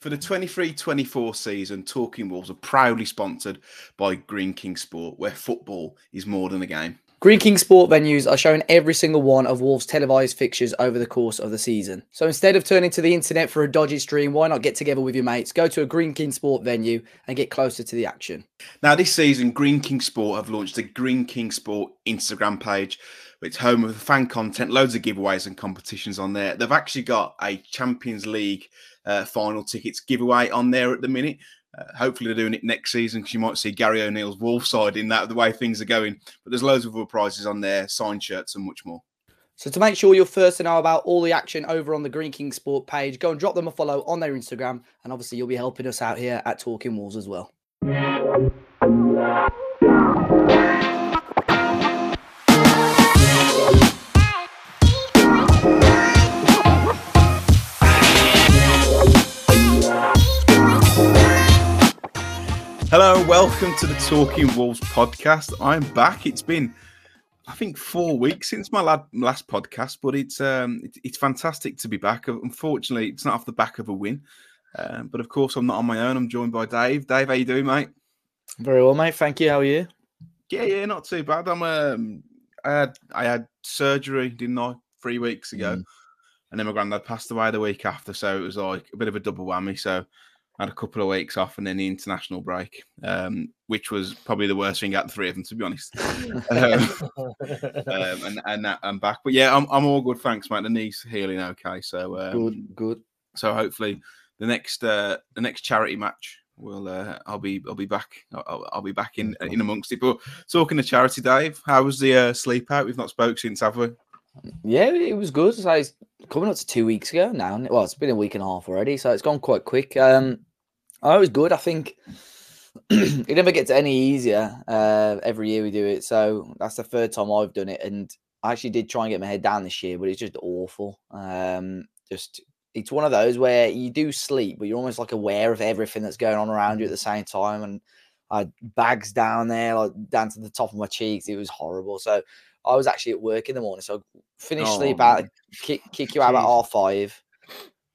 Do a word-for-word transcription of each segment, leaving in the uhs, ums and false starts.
For the twenty-three twenty-four season, Talking Wolves are proudly sponsored by Greene King Sport, where football is more than a game. Greene King Sport venues are shown every single one of Wolves' televised fixtures over the course of the season. So instead of turning to the internet for a dodgy stream, why not get together with your mates, go to a Greene King Sport venue and get closer to the action. Now this season, Greene King Sport have launched the Greene King Sport Instagram page. It's home of fan content, loads of giveaways and competitions on there. They've actually got a Champions League uh, final tickets giveaway on there at the minute. Uh, hopefully they're doing it next season because you might see Gary O'Neill's Wolves side in that, the way things are going. But there's loads of other prizes on there, signed shirts and much more. So to make sure you're first to know about all the action over on the Greene King Sport page, go and drop them a follow on their Instagram. And obviously you'll be helping us out here at Talking Wolves as well. Hello, welcome to the Talking Wolves podcast. I'm back. It's been, I think, four weeks since my last podcast, but it's um, it, it's fantastic to be back. Unfortunately, it's not off the back of a win, um, but of course, I'm not on my own. I'm joined by Dave. Dave, how you doing, mate? Very well, mate. Thank you. How are you? Yeah, yeah, not too bad. I'm um, I had I had surgery, didn't I, three weeks ago, mm. and then my granddad passed away the week after, so it was like a bit of a double whammy. So had a couple of weeks off and then the international break, um, which was probably the worst thing out of the three of them, to be honest. um, um, and and that, I'm back, but yeah, I'm I'm all good, thanks, mate. The knee's healing okay, so um, good, good. So hopefully the next uh, the next charity match, will uh, I'll be I'll be back I'll, I'll be back in in amongst it. But talking to charity, Dave, how was the uh, sleep out? We've not spoke since, have we? Yeah, it was good. So it's coming up to two weeks ago now. Well, it's been a week and a half already, so it's gone quite quick. Um. Oh, it was good. I think it never gets any easier uh, every year we do it. So that's the third time I've done it. And I actually did try and get my head down this year, but it's just awful. Um, just it's one of those where you do sleep, but you're almost like aware of everything that's going on around you at the same time. And I had bags down there, like down to the top of my cheeks. It was horrible. So I was actually at work in the morning. So I finished oh, sleep out, kick, kick you out at half five.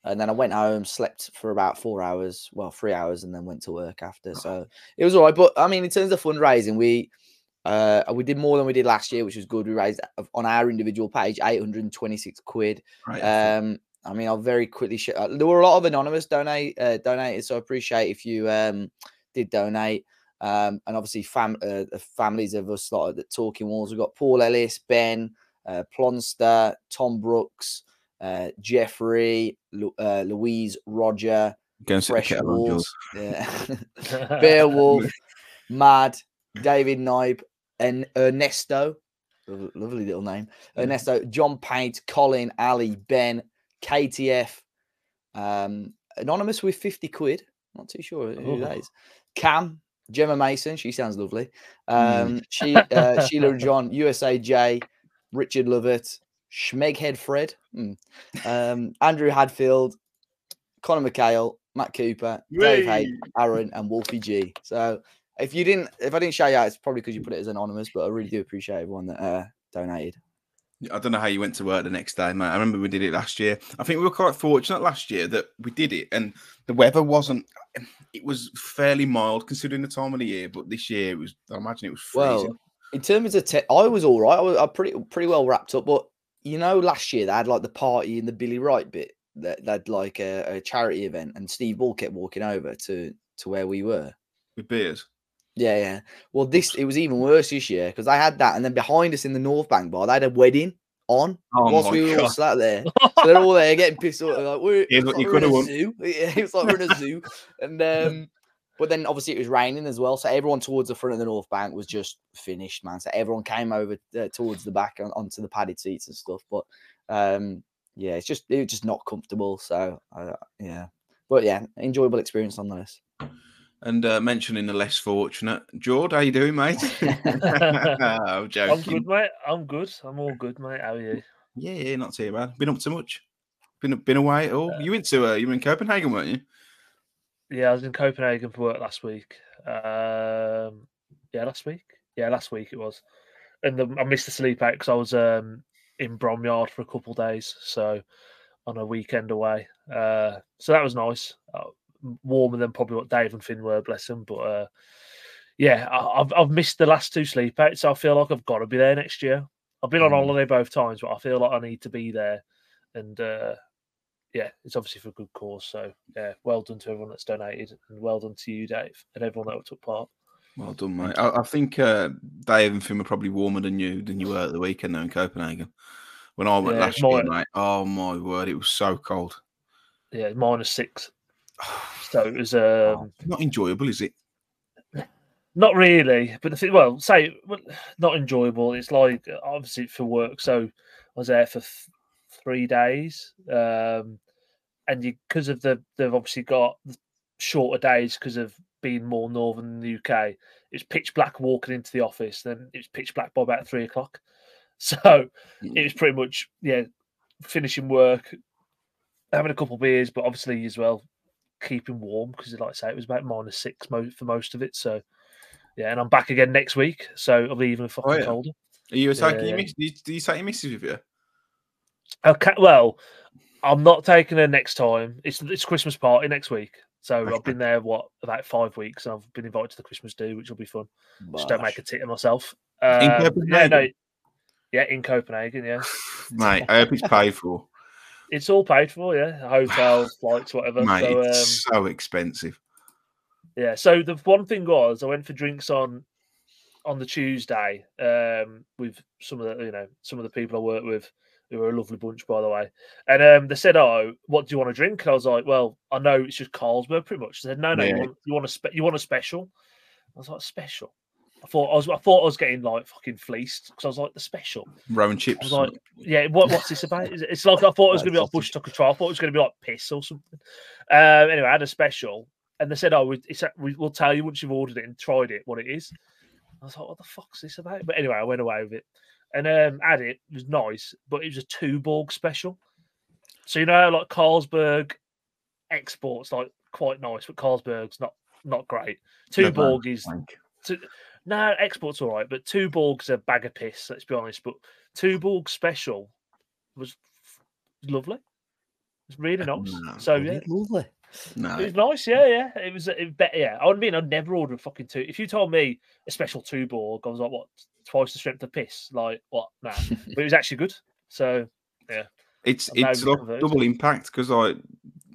And then I went home, slept for about four hours, well, three hours, and then went to work after. So it was all right. But, I mean, in terms of fundraising, we uh, we did more than we did last year, which was good. We raised, on our individual page, eight hundred twenty-six quid. Right. Um, I mean, I'll very quickly sh – there were a lot of anonymous donate uh, donators, so I appreciate if you um, did donate. Um, and, obviously, fam uh, the families of us started at Talking Wolves. We've got Paul Ellis, Ben, uh, Plonster, Tom Brooks, Uh, Jeffrey, Lu uh, Louise, Roger, Fresh Wolves, yeah. Beowulf, Mad, David Knipe, and Ernesto, lovely little name, yeah. Ernesto, John Paint, Colin, Ali, Ben, K T F, um, Anonymous with fifty quid, not too sure who oh. that is, Cam, Gemma Mason, she sounds lovely, um, mm. she, uh, Sheila John, U S A J, Richard Lovett, Schmeghead Fred, mm. um, Andrew Hadfield, Connor McHale, Matt Cooper, Wee! Dave Hay, Aaron, and Wolfie G. So if you didn't, if I didn't shout you out, it's probably because you put it as anonymous. But I really do appreciate everyone that uh, donated. I don't know how you went to work the next day, mate. I remember we did it last year. I think we were quite fortunate last year that we did it, and the weather wasn't. It was fairly mild considering the time of the year, but this year it was. I imagine it was freezing. Well, in terms of, te I was all right. I was I pretty pretty well wrapped up, but. You know, last year they had like the party and the Billy Wright bit. They had like a, a charity event, and Steve Ball kept walking over to to where we were with beers. Yeah, yeah. Well, this it was even worse this year because they had that, and then behind us in the North Bank bar, they had a wedding on oh whilst we were God. all sat there. So they're all there getting pissed off. Like, we're, Here's what like you could have won. Zoo. Yeah, it was like we're in a zoo, and um. But then obviously it was raining as well. So everyone towards the front of the North Bank was just finished, man. So everyone came over uh, towards the back on, onto the padded seats and stuff. But um, yeah, it's just, it's just not comfortable. So uh, yeah, but yeah, enjoyable experience nonetheless. And uh, mentioning the less fortunate, Jord, how you doing, mate? I'm joking. I'm good, mate. I'm good. I'm all good, mate. How are you? Yeah, yeah, not too bad. Been up to much? Been been away at all? Yeah. You went to uh, you were in Copenhagen, weren't you? Yeah, I was in Copenhagen for work last week. Um, yeah, last week. Yeah, last week it was. And the, I missed the sleep out because I was um, in Bromyard for a couple of days. So on a weekend away. Uh, so that was nice. Uh, warmer than probably what Dave and Finn were, bless them. But uh, yeah, I, I've I've missed the last two sleepouts. So I feel like I've got to be there next year. I've been on mm. holiday both times, but I feel like I need to be there. And uh, yeah, it's obviously for a good cause. So yeah, well done to everyone that's donated, and well done to you, Dave, and everyone that took part. Well done, mate. I, I think uh, Dave and Finn were probably warmer than you than you were at the weekend though in Copenhagen. When I went yeah, last year, mate, oh my word, it was so cold. Yeah, minus six. So it was... Um, oh, not enjoyable, is it? Not really. But the thing, well, say, not enjoyable. It's like, obviously, for work. So I was there for th- three days. Um, and you because of the... They've obviously got shorter days because of being more northern than the U K. It's pitch black walking into the office. Then it's pitch black by about three o'clock. So it was pretty much, yeah, finishing work, having a couple of beers, but obviously as well, keeping warm because, like I say, it was about minus six for most of it. So, yeah, and I'm back again next week, so I'll be even fucking oh, yeah. colder. Are you taking yeah. your do you, do you take your missus with you? Okay, well, I'm not taking her next time. It's it's Christmas party next week. So I've been there, what, about five weeks, and I've been invited to the Christmas do, which will be fun. Gosh. Just don't make a tit of myself. Um, yeah, no, yeah, in Copenhagen, yeah. Mate, I hope it's paid for. It's all paid for, yeah. Hotels, flights, whatever. Mate, so, it's um, so expensive. Yeah, so the one thing was I went for drinks on on the Tuesday um, with some of the you know some of the people I work with, who were a lovely bunch, by the way. And um, they said, "Oh, what do you want to drink?" And I was like, "Well, I know it's just Carlsberg, pretty much." They said, "No, no, yeah. you, want, you want a spe- you want a special?" I was like, "Special." I thought I was I thought I was getting like fucking fleeced because I was like the special Rowan chips. I was like, yeah, what, what's this about? It's like I thought it was going to be like Bush Tucker Trial. I thought it was going to be like piss or something. Um, anyway, I had a special, and they said, "Oh, we, it's, we, we'll tell you once you've ordered it and tried it what it is." I was like, "What the fuck's this about?" But anyway, I went away with it and um, had it. It was nice, but it was a two Borg special. So you know, like Carlsberg exports, like quite nice, but Carlsberg's not not great. Two no, Borg is. No, export's all right, but two Borgs are a bag of piss, let's be honest. But two Borg special was lovely. It's really nice. No, so, yeah. Lovely. No. It was nice, yeah, yeah. It was, it, yeah. I mean, I'd never order a fucking two. If you told me a special two Borg, I was like, what, twice the strength of piss? Like, what? No. But it was actually good. So, yeah. It's I'm it's like converted. Double impact because I,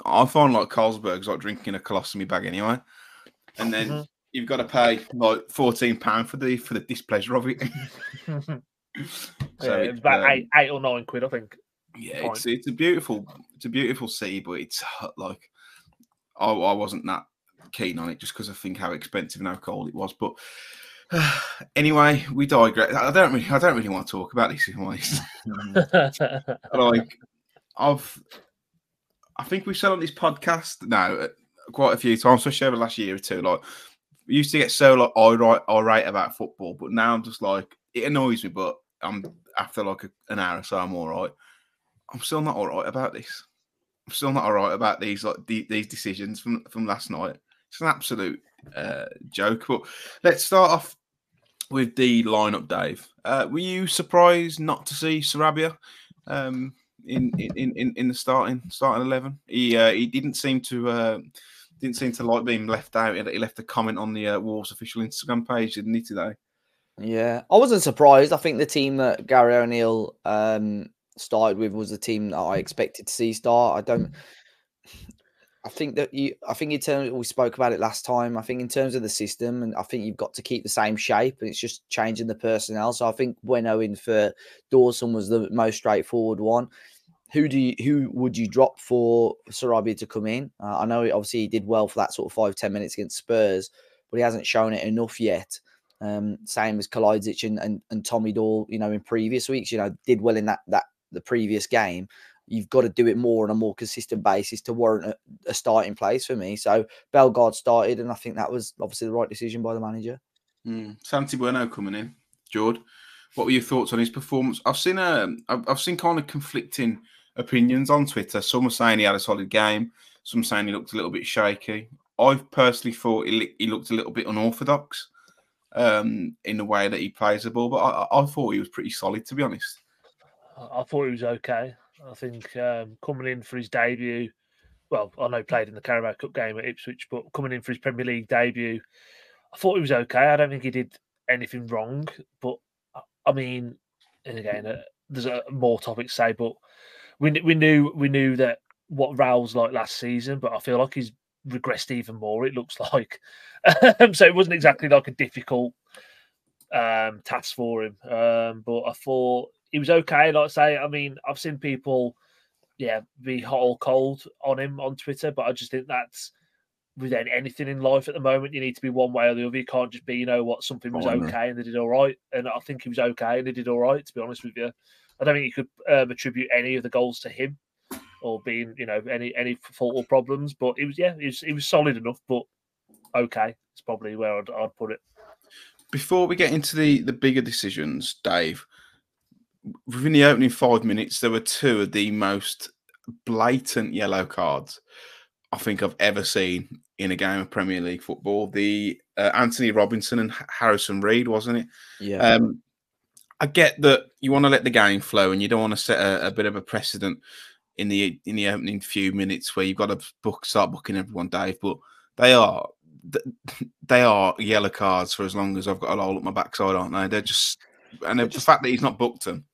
I find like Carlsberg's like drinking a colostomy bag anyway. And then. Mm-hmm. You've got to pay like fourteen pound for the for the displeasure of it. So yeah, it was about um, eight, eight or nine quid, I think. Yeah, it's, it's a beautiful, it's a beautiful sea, but it's like I, I wasn't that keen on it just because I think how expensive and how cold it was. But uh, anyway, we digress. I don't really, I don't really want to talk about this. If I'm honest. Like I've, I think we've said on this podcast now quite a few times, especially over the last year or two, like. We used to get so like irate, irate about football, but now I'm just like it annoys me. But I'm after like a, an hour or so, I'm all right. I'm still not all right about this. I'm still not all right about these like de- these decisions from, from last night. It's an absolute uh, joke. But let's start off with the lineup, Dave. Uh, were you surprised not to see Sarabia um, in, in in in the starting starting eleven? He uh, he didn't seem to. Uh, Didn't seem to like being left out. He left a comment on the uh, Wolves official Instagram page, didn't he, today? Yeah. I wasn't surprised. I think the team that Gary O'Neill um, started with was the team that I expected to see start. I don't... I think that you... I think in terms... We spoke about it last time. I think in terms of the system, and I think you've got to keep the same shape, and it's just changing the personnel. So I think Bueno in for Dawson was the most straightforward one. Who do you, who would you drop for Sarabia to come in? Uh, I know he obviously he did well for that sort of five, ten minutes against Spurs, but he hasn't shown it enough yet. Um, same as Kalajdžić and, and, and Tommy Doyle, you know, in previous weeks, you know, did well in that that the previous game. You've got to do it more on a more consistent basis to warrant a, a starting place for me. So Bellegarde started, and I think that was obviously the right decision by the manager. Mm. Santi Bueno coming in, Jordan. What were your thoughts on his performance? I've seen a, I've, I've seen kind of conflicting opinions on Twitter. Some are saying he had a solid game. Some saying he looked a little bit shaky. I've personally thought he, he looked a little bit unorthodox um, in the way that he plays the ball, but I, I thought he was pretty solid, to be honest. I thought he was okay. I think um, coming in for his debut, well, I know he played in the Carabao Cup game at Ipswich, but coming in for his Premier League debut, I thought he was okay. I don't think he did anything wrong, but I mean, and again, uh, there's a, more topics to say, but we we knew we knew that what Raul's like last season, but I feel like he's regressed even more, it looks like. So it wasn't exactly like a difficult um, task for him, um, but I thought he was okay. Like I say, I mean, I've seen people, yeah, be hot or cold on him on Twitter, but I just think that's with anything in life at the moment, you need to be one way or the other. You can't just be, you know what, something was oh, okay and they did all right. And I think he was okay and they did all right, to be honest with you. I don't think you could um, attribute any of the goals to him or being, you know, any any fault or problems. But it was, yeah, it was, it was solid enough, but okay. It's probably where I'd, I'd put it. Before we get into the, the bigger decisions, Dave, within the opening five minutes, there were two of the most blatant yellow cards I think I've ever seen in a game of Premier League football. The uh, Antonee Robinson and Harrison Reed, wasn't it? Yeah. Um, I get that you want to let the game flow and you don't want to set a, a bit of a precedent in the in the opening few minutes where you've got to book start booking everyone, Dave. But they are they are yellow cards for as long as I've got a hole up my backside, aren't they? They're just and they're the just, fact that he's not booked them.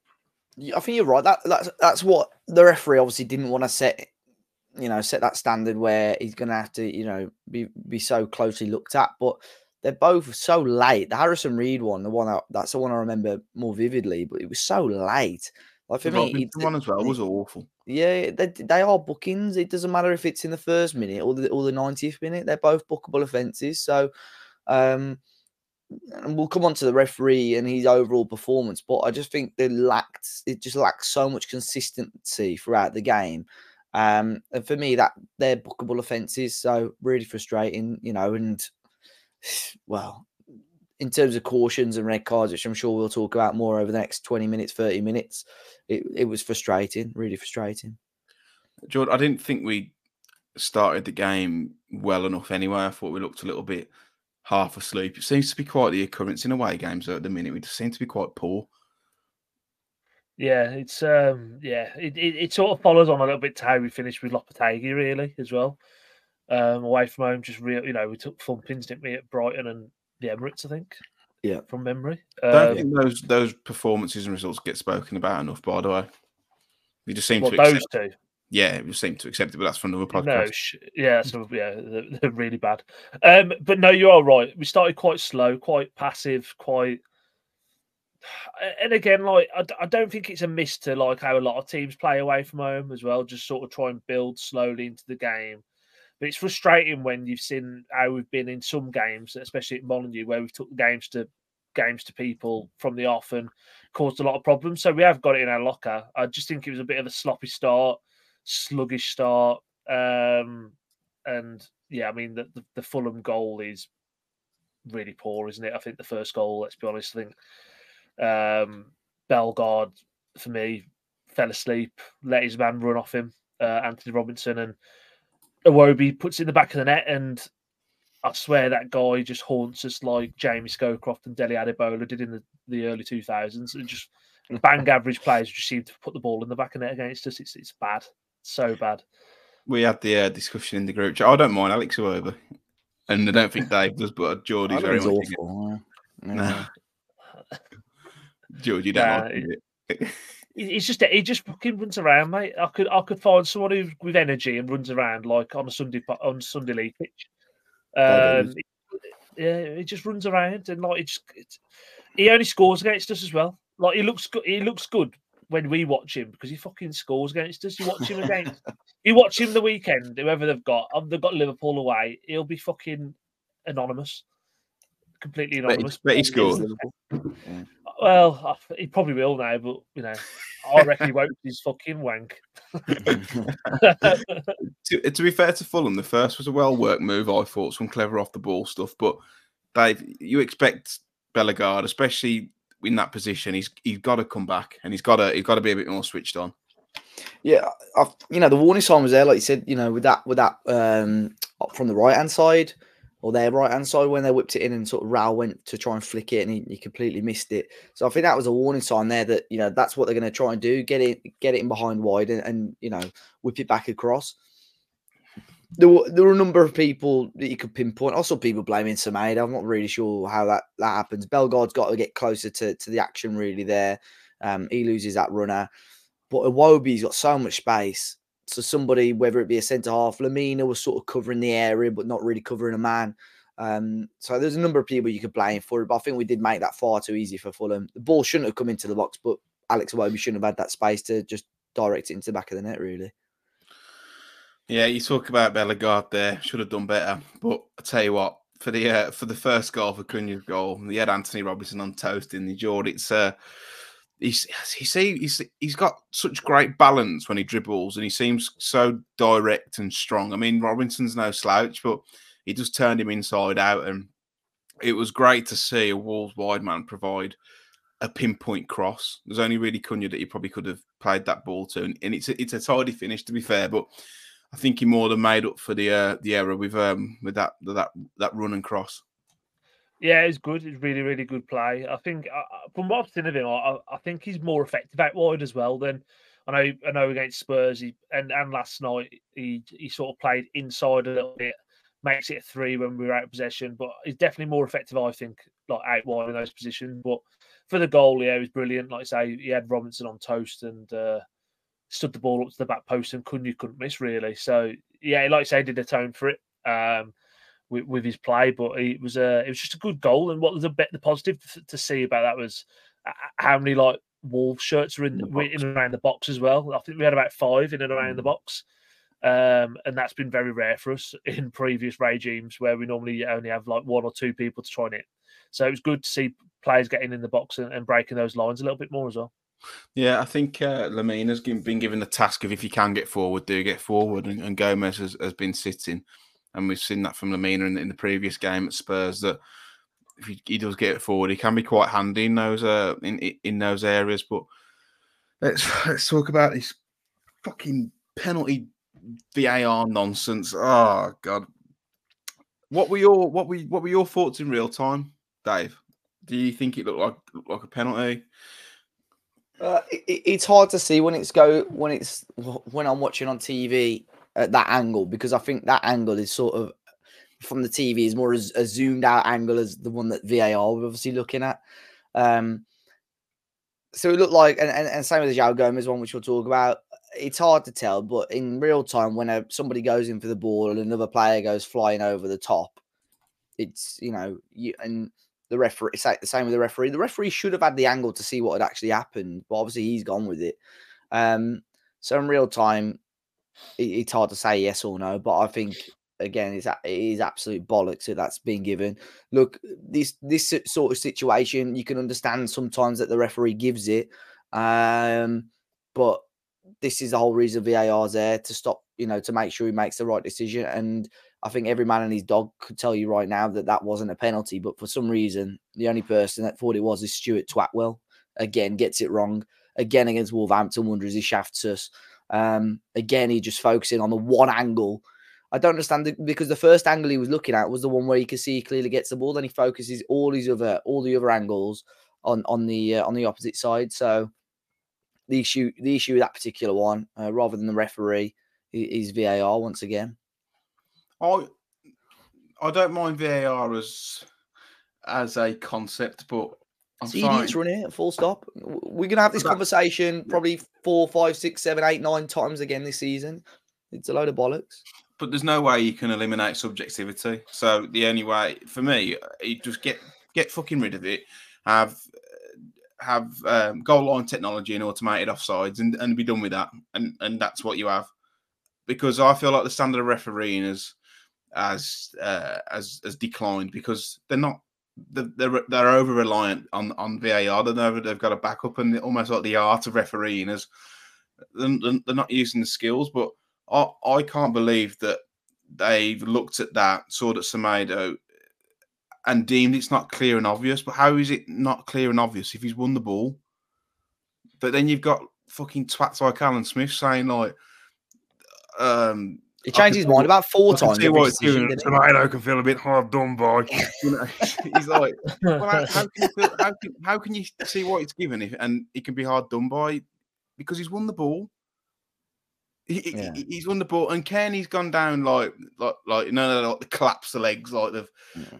I think you're right. That that's that's what the referee obviously didn't want to set. You know, set that standard where he's going to have to, you know, be be so closely looked at. But they're both so late. The Harrison Reed one, the one I, that's the one I remember more vividly. But it was so late. Like for me, it, the one as well it, was awful. Yeah, they, they are bookings. It doesn't matter if it's in the first minute or the or the ninetieth minute. They're both bookable offences. So, um, and we'll come on to the referee and his overall performance. But I just think they lacked. It just lacked so much consistency throughout the game. Um, and for me, that they're bookable offences, so really frustrating, you know. And well, in terms of cautions and red cards, which I'm sure we'll talk about more over the next twenty minutes, thirty minutes, it, it was frustrating, really frustrating. George, I didn't think we started the game well enough anyway. I thought we looked a little bit half asleep. It seems to be quite the occurrence in away games at the minute. We just seem to be quite poor. Yeah, it's um, yeah, it, it it sort of follows on a little bit to how we finished with Lopetegui, really, as well. Um, away from home, just real, you know, we took thumpings, didn't we, at Brighton and the Emirates, I think. Yeah, from memory. I don't um, think those those performances and results get spoken about enough. By the way, we just seem well, to those accept two. Yeah, we seem to accept it, but that's from another podcast. No, sh yeah, so, yeah, they're, they're really bad. Um, but no, you are right. We started quite slow, quite passive, quite. And again, like I don't think it's a miss to like how a lot of teams play away from home as well. Just sort of try and build slowly into the game, but it's frustrating when you've seen how we've been in some games, especially at Molineux, where we've took games to games to people from the off and caused a lot of problems. So we have got it in our locker. I just think it was a bit of a sloppy start, sluggish start, um, and yeah, I mean the, the the Fulham goal is really poor, isn't it? I think the first goal. Let's be honest. I think. Um, Bellegarde for me fell asleep, let his man run off him, uh, Antonee Robinson, and Iwobi puts it in the back of the net, and I swear that guy just haunts us like Jamie Scowcroft and Dele Adebola did in the, the early two thousands. And just bang average players just seem to put the ball in the back of the net against us. It's it's bad, it's so bad. We had the uh, discussion in the group. I don't mind Alex Iwobi, and I don't think Dave does, but Geordie's very much awful. Yeah. Nah. George, you don't uh, like it. It's just he just fucking runs around, mate. I could I could find someone who with energy and runs around like on a Sunday on Sunday league pitch. Um, yeah, he just runs around and like he just it's, he only scores against us as well. Like he looks good. He looks good when we watch him because he fucking scores against us. You watch him against you watch him the weekend. Whoever they've got, they've got Liverpool away. He'll be fucking anonymous, completely anonymous. But he, but he scores. Yeah. Well, he probably will now, but you know, I reckon he won't. His fucking wank. to, to be fair to Fulham, the first was a well-worked move, I thought, some clever off-the-ball stuff. But Dave, you expect Bellegarde, especially in that position, he's he's got to come back and he's got to he's got to be a bit more switched on. Yeah, I've, you know, the warning sign was there, like you said, you know, with that with that um, from the right-hand side. Or their right-hand side when they whipped it in and sort of Raul went to try and flick it and he, he completely missed it. So I think that was a warning sign there that, you know, that's what they're going to try and do, get it get it in behind wide and, and, you know, whip it back across. there were there were a number of people that you could pinpoint. Also, people blaming Semedo. I'm not really sure how that, that happens. Bellegarde's got to get closer to, to the action, really, there. Um, he loses that runner. But Iwobi's got so much space. So somebody, whether it be a centre-half, Lemina was sort of covering the area, but not really covering a man. Um, so there's a number of people you could blame for it, but I think we did make that far too easy for Fulham. The ball shouldn't have come into the box, but Alex Iwobi shouldn't have had that space to just direct it into the back of the net, really. Yeah, you talk about Bellegarde there. Should have done better. But I tell you what, for the uh, for the first goal, for Cunha's goal, he had Antonee Robinson on toast in the Jordan. It's uh, he's, you see, he's, he's got such great balance when he dribbles, and he seems so direct and strong. I mean, Robinson's no slouch, but he just turned him inside out, and it was great to see a Wolves wide man provide a pinpoint cross. There's only really Cunha that he probably could have played that ball to, and, and it's a, it's a tidy finish, to be fair, but I think he more than made up for the uh, the error with um with that that that run and cross. Yeah, it's good. It's really really good play. I think uh, from what I've seen of him, I, I think he's more effective out wide as well. Than I know I know against Spurs, he, and and last night he he sort of played inside a little bit, makes it a three when we were out of possession. But he's definitely more effective, I think, like out wide in those positions. But for the goal, yeah, he was brilliant. Like I say, he had Robinson on toast and. Uh, stood the ball up to the back post and couldn't, you couldn't miss, really. So, yeah, like I say, did atone for it um, with, with his play, but it was a, it was just a good goal. And what was a bit the positive to see about that was how many, like, Wolves shirts were in, in, in and around the box as well. I think we had about five in and around the box. Um, and that's been very rare for us in previous regimes where we normally only have, like, one or two people to try and hit. So it was good to see players getting in the box and, and breaking those lines a little bit more as well. Yeah, I think uh, Lemina's been given the task of, if you can get forward, do get forward. And, and Gomes has, has been sitting. And we've seen that from Lemina in, in the previous game at Spurs, that if he, he does get forward, he can be quite handy in those uh, in in those areas. But let's, let's talk about this fucking penalty V A R nonsense. Oh, God. What were your what were, what were your thoughts in real time, Dave? Do you think it looked like, looked like a penalty? Uh, it, it's hard to see when it's go when it's when I'm watching on T V at that angle, because I think that angle is sort of from the T V is more as a zoomed out angle as the one that V A R we're obviously looking at. Um, so it looked like, and, and, and same with the Joe Gomes one, which we'll talk about. It's hard to tell, but in real time, when a, somebody goes in for the ball and another player goes flying over the top, it's you know you and. The referee, it's like the same with the referee. The referee should have had the angle to see what had actually happened, but obviously he's gone with it. Um, so in real time, it, it's hard to say yes or no. But I think again, it's it is absolute bollocks that that's been given. Look, this this sort of situation, you can understand sometimes that the referee gives it, um, but this is the whole reason V A R's there, to stop, you know, to make sure he makes the right decision. And I think every man and his dog could tell you right now that that wasn't a penalty. But for some reason, the only person that thought it was is Stuart Attwell. Again, gets it wrong. Again, against Wolverhampton Wanderers, he shafts us. Um, again, he just focusing on the one angle. I don't understand it, because the first angle he was looking at was the one where you can see he clearly gets the ball. Then he focuses all his other, all the other angles on on the uh, on the opposite side. So the issue, the issue with that particular one, uh, rather than the referee, is V A R once again. I I don't mind V A R as as a concept, but I'm it's idiots running it. Full stop. We're gonna have this conversation probably four, five, six, seven, eight, nine times again this season. It's a load of bollocks. But there's no way you can eliminate subjectivity. So the only way for me, you just get get fucking rid of it. Have have um, goal line technology and automated offsides, and, and be done with that. And and that's what you have, because I feel like the standard of refereeing is. As uh, as as declined, because they're not they're they're over reliant on on V A R. They know they've got a backup, and almost like the art of refereeing is they're, they're not using the skills. But I I can't believe that they've looked at that, saw that Semedo, and deemed it's not clear and obvious. But how is it not clear and obvious if he's won the ball? But then you've got fucking twats like Alan Smith saying like. Um, He changed his mind about four times. See what it's doing. Semedo can feel a bit hard done by. You know, he's like, well, how, how, can you feel, how, can, how can you see what it's given if, and it can be hard done by? Because he's won the ball. He, yeah. he, he's wonderful, and Kearney's gone down like like like no no like collapse the legs like they've yeah.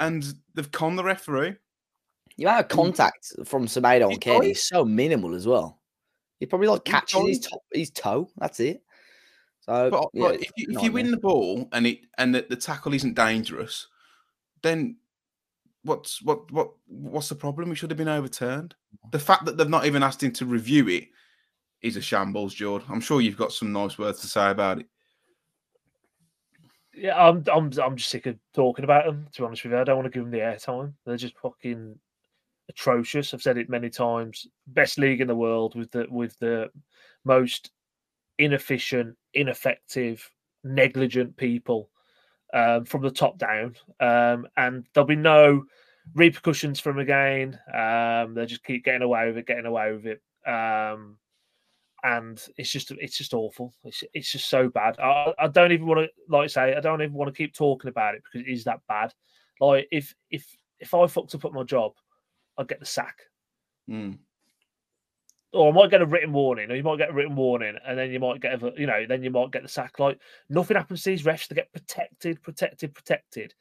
and they've conned the referee. The amount of contact from Semedo on Kearney is so minimal as well. He probably like catches his, top, his toe. That's it. So but, yeah, like, if you, if you win the ball and it and the, the tackle isn't dangerous, then what's what what what's the problem? It should have been overturned. The fact that they've not even asked him to review it. He's a shambles, Jord. I'm sure you've got some nice words to say about it. Yeah, I'm, I'm, I'm just sick of talking about them. To be honest with you, I don't want to give them the airtime. They're just fucking atrocious. I've said it many times. Best league in the world with the with the most inefficient, ineffective, negligent people um, from the top down, um, and there'll be no repercussions from again. Um, they just keep getting away with it, getting away with it. Um, And it's just it's just awful. It's it's just so bad. I, I don't even want to like say I don't even want to keep talking about it because it is that bad. Like if if if I fucked up at my job, I'd get the sack. Mm. Or I might get a written warning, or you might get a written warning, and then you might get a, you know, then you might get the sack. Like nothing happens to these refs. They get protected, protected, protected,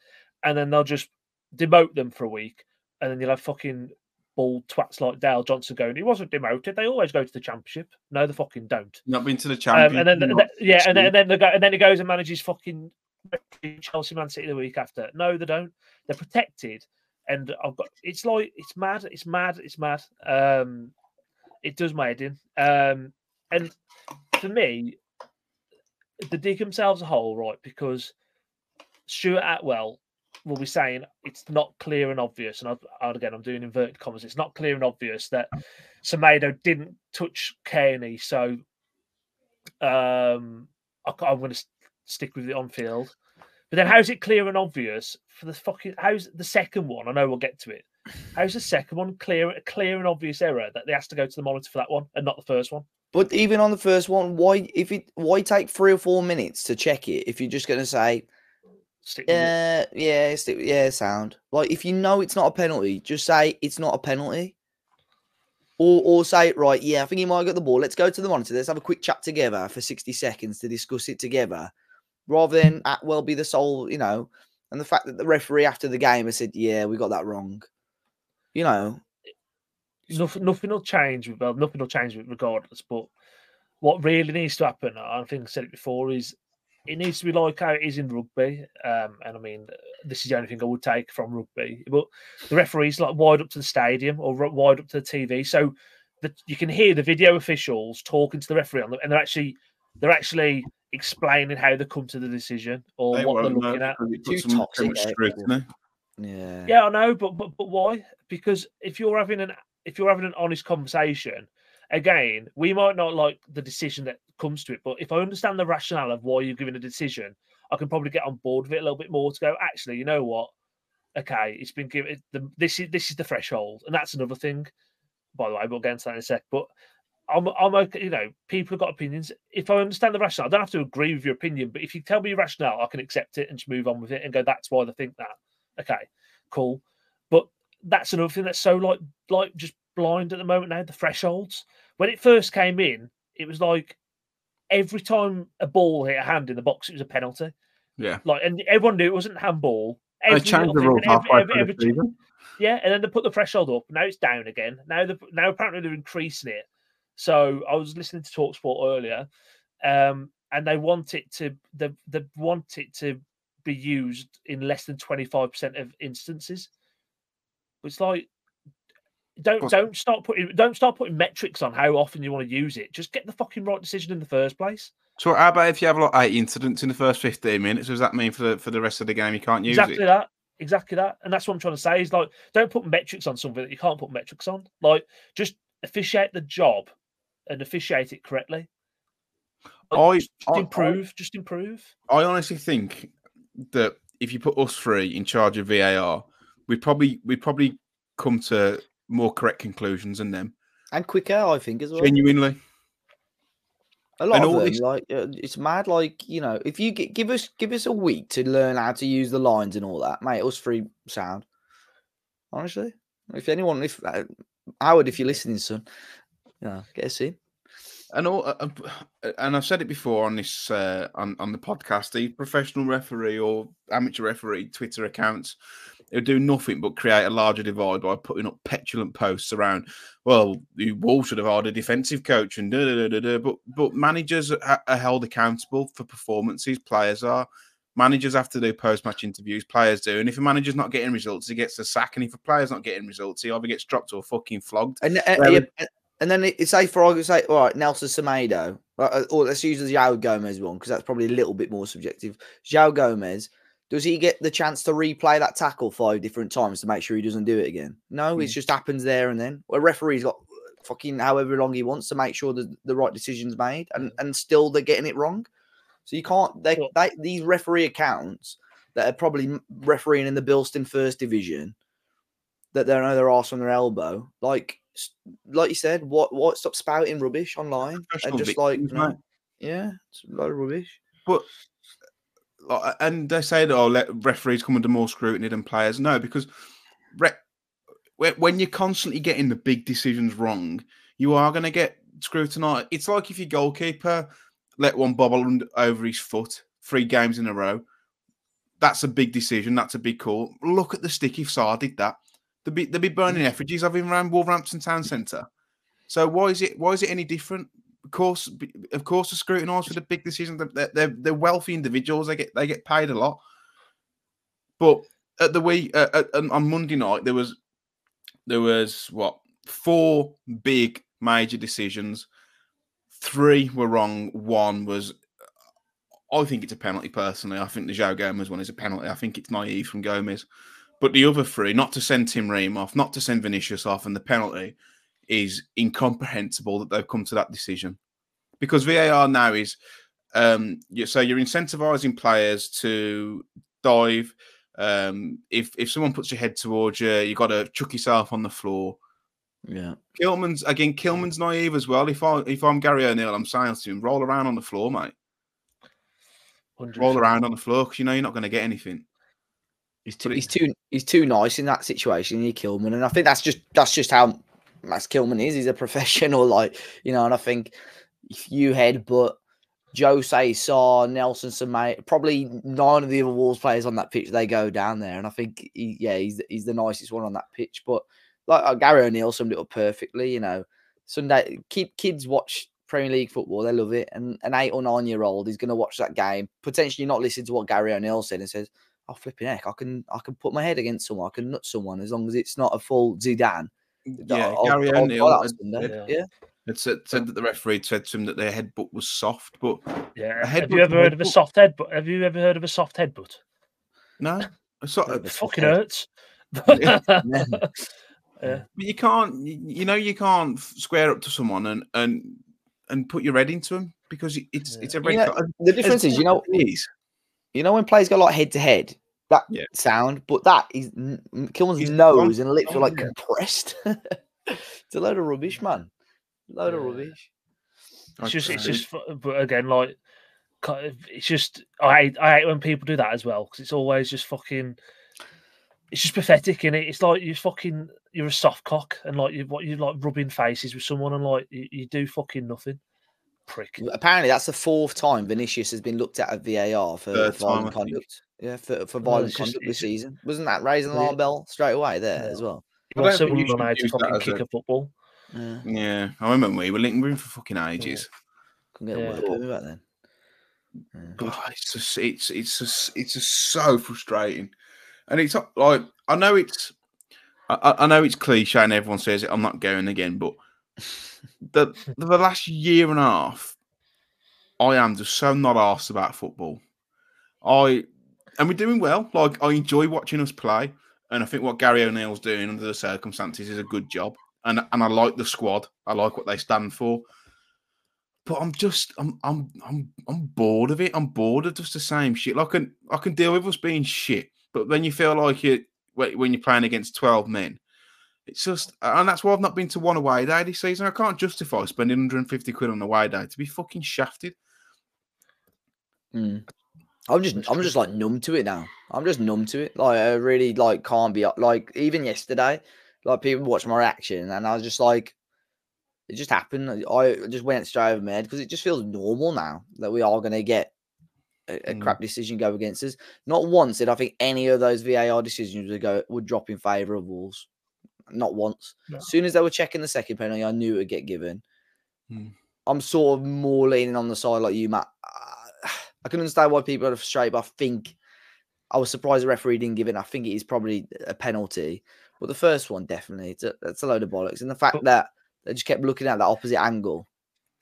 and then they'll just demote them for a week, and then you'll have fucking bald twats like Dale Johnson going, he wasn't demoted. They always go to the championship. No, they fucking don't. Not been to the championship. Um, and then, the, the, yeah, and then, and then they go, and then he goes and manages fucking Chelsea, Man City the week after. No, they don't. They're protected. And I've got. It's like it's mad. It's mad. It's mad. Um, it does my head in. Um, and for me, they dig themselves a hole, right? Because Stuart Attwell will be saying it's not clear and obvious, and I, again, I'm doing inverted commas, it's not clear and obvious that Semedo didn't touch Kearney, so um, I, I'm going to stick with it on field. But then how's it clear and obvious for the fucking... How's the second one? I know we'll get to it. How's the second one clear, a clear and obvious error that they has to go to the monitor for that one and not the first one? But even on the first one, why if it why take three or four minutes to check it if you're just going to say... Stick with uh, it. Yeah, stick, yeah, sound. Like, if you know it's not a penalty, just say it's not a penalty. Or or say, right, yeah, I think he might have got the ball. Let's go to the monitor. Let's have a quick chat together for sixty seconds to discuss it together. Rather than Attwell be the sole, you know, and the fact that the referee after the game has said, yeah, we got that wrong. You know. Nothing, nothing will change. Well, nothing will change regardless. But what really needs to happen, I think I said it before, is it needs to be like how it is in rugby. Um, and I mean, this is the only thing I would take from rugby. But the referee's like wide up to the stadium or wide up to the T V. So that you can hear the video officials talking to the referee on them, and they're actually they're actually explaining how they come to the decision or they what they're looking at. Too toxic. Yeah. Yeah, I know, but but but why? Because if you're having an if you're having an honest conversation, again, we might not like the decision that comes to it, but if I understand the rationale of why you're giving a decision, I can probably get on board with it a little bit more to go, actually, you know what? Okay, it's been given, the, this is this is the threshold, and that's another thing, by the way, we'll get into that in a sec, but I'm, I'm okay, you know, people have got opinions. If I understand the rationale, I don't have to agree with your opinion, but if you tell me your rationale, I can accept it and just move on with it and go, that's why they think that. Okay, cool. But that's another thing that's so like like just blind at the moment now, the thresholds. When it first came in, it was like every time a ball hit a hand in the box, it was a penalty. Yeah. Like, and everyone knew it wasn't handball. They changed the rule halfway through the season. Yeah, and then they put the threshold up. Now it's down again. Now the now apparently they're increasing it. So I was listening to TalkSport earlier, um, and they want it to they, they want it to be used in less than twenty-five percent of instances. It's like Don't don't start putting don't start putting metrics on how often you want to use it. Just get the fucking right decision in the first place. So how about if you have like eight incidents in the first fifteen minutes? What does that mean for the, for the rest of the game? You can't use exactly it. Exactly that. Exactly that. And that's what I'm trying to say is like don't put metrics on something that you can't put metrics on. Like just officiate the job and officiate it correctly. Like, I just I, improve. I, just improve. I honestly think that if you put us three in charge of V A R, we probably we probably come to more correct conclusions than them, and quicker, I think, as well. Genuinely, a lot and of them, this... like it's mad. Like you know, if you get, give us give us a week to learn how to use the lines and all that, mate, us free sound. Honestly, if anyone, if uh, Howard, if you're listening, son, you know, get us in. And all, and I've said it before on this uh, on on the podcast, the professional referee or amateur referee Twitter accounts who do nothing but create a larger divide by putting up petulant posts around, well, the Wolves should have hired a defensive coach and da da da da. But but managers are held accountable for performances. Players are. Managers have to do post-match interviews. Players do. And if a manager's not getting results, he gets the sack. And if a player's not getting results, he either gets dropped or fucking flogged. And uh, um, yeah, and then it's say for argument's sake, all right, Nelson Semedo, or let's use the Joe Gomes one because that's probably a little bit more subjective. Joe Gomes, does he get the chance to replay that tackle five different times to make sure he doesn't do it again? No, mm. It just happens there and then. A referee's got fucking however long he wants to make sure that the right decision's made, and and still they're getting it wrong. So you can't. They, they these referee accounts that are probably refereeing in the Bilston First Division, that they know their arse on their elbow. Like, like you said, what what stop spouting rubbish online and just like, you know, yeah, it's a lot of rubbish. But and they say that, oh, let referees come under more scrutiny than players. No, because re when you're constantly getting the big decisions wrong, you are going to get scrutinized. It's like if your goalkeeper let one bobble over his foot three games in a row. That's a big decision. That's a big call. Look at the stick if Sá did that. There'd be, there'd be burning effigies of him around Wolverhampton Town Centre. So why is it why is it any different? Of course, of course, they're scrutinised for the big decisions. They're, they're they're wealthy individuals. They get they get paid a lot. But at the week uh, at, on Monday night there was there was what four big major decisions. Three were wrong. One was, I think it's a penalty personally. I think the Joe Gomes one is a penalty. I think it's naive from Gomes. But the other three, not to send Tim Ream off, not to send Vinicius off, and the penalty is incomprehensible that they've come to that decision. Because V A R now is, um, so you're incentivizing players to dive. Um, if if someone puts your head towards you, you got to chuck yourself on the floor. Yeah, Kilman's again. Kilman's naive as well. If I if I'm Gary O'Neill, I'm saying to him, roll around on the floor, mate. one hundred percent. Roll around on the floor because you know you're not going to get anything. He's too, he's too he's too nice in that situation, he Kilman, and I think that's just that's just how Max Kilman is. He's a professional, like you know. And I think if you headbutt José Sá, Nelson Semedo, probably nine of the other Wolves players on that pitch, they go down there. And I think he, yeah, he's he's the nicest one on that pitch. But like uh, Gary O'Neill summed it up perfectly. You know, Sunday keep kids watch Premier League football, they love it, and an eight or nine year old is going to watch that game, potentially not listen to what Gary O'Neill said, and says, "Oh flipping heck! I can I can put my head against someone. I can nut someone as long as it's not a full Zidane." Yeah, I'll, Gary O'Neill. Yeah. yeah, it said, said that the referee said to him that their headbutt was soft, but yeah. Have you ever heard of a soft headbutt? Have you ever heard of a soft headbutt? No, it's not, it fucking head. hurts. Yeah. yeah. But you can't, you know, you can't square up to someone and and and put your head into them because it's yeah. it's a red you know, the difference is, you know, is you know when players go like head to head, that yeah. sound, but that is Kilman's He's nose and lips are like yeah. compressed. It's a load of rubbish, man. A load yeah. of rubbish. It's just, it's just, but again, like it's just, I hate, I hate when people do that as well because it's always just fucking. It's just pathetic, innit? It's like you fucking, you're a soft cock, and like you, what you like rubbing faces with someone, and like you, you do fucking nothing, prick. Apparently, that's the fourth time Vinicius has been looked at at V A R for Third violent time, conduct. Yeah, for, for violent no, just, conduct this season. Wasn't that raising the alarm bell straight away there yeah. as well? Well, well someone was made to fucking kick a football. Yeah. yeah, I remember we were linking room for fucking ages. Yeah. Couldn't get a word about then. Yeah. God, it's just, it's it's just, it's just so frustrating. And it's like I know it's I, I know it's cliche and everyone says it. I'm not going again, but the the last year and a half, I am just so not arsed about football. I and we're doing well. Like I enjoy watching us play, and I think what Gary O'Neill's doing under the circumstances is a good job. And and I like the squad. I like what they stand for. But I'm just, I'm, I'm, I'm, I'm bored of it. I'm bored of just the same shit. Like I can I can deal with us being shit. But then you feel like you when you're playing against twelve men, it's just, and that's why I've not been to one away day this season. I can't justify spending a hundred and fifty quid on an away day to be fucking shafted. Mm. I'm just, I'm just like numb to it now. I'm just numb to it. Like I really like can't be like even yesterday. Like people watched my reaction, and I was just like, It just happened. I just went straight over my head because it just feels normal now that we are going to get a, a mm. crap decision go against us. Not once did I think any of those V A R decisions would go would drop in favour of Wolves. Not once. No. As soon as they were checking the second penalty, I knew it would get given. Mm. I'm sort of more leaning on the side like you, Matt. I can understand why people are frustrated, but I think I was surprised the referee didn't give it. I think it is probably a penalty. But the first one, definitely, it's a, it's a load of bollocks. And the fact but, that they just kept looking at that opposite angle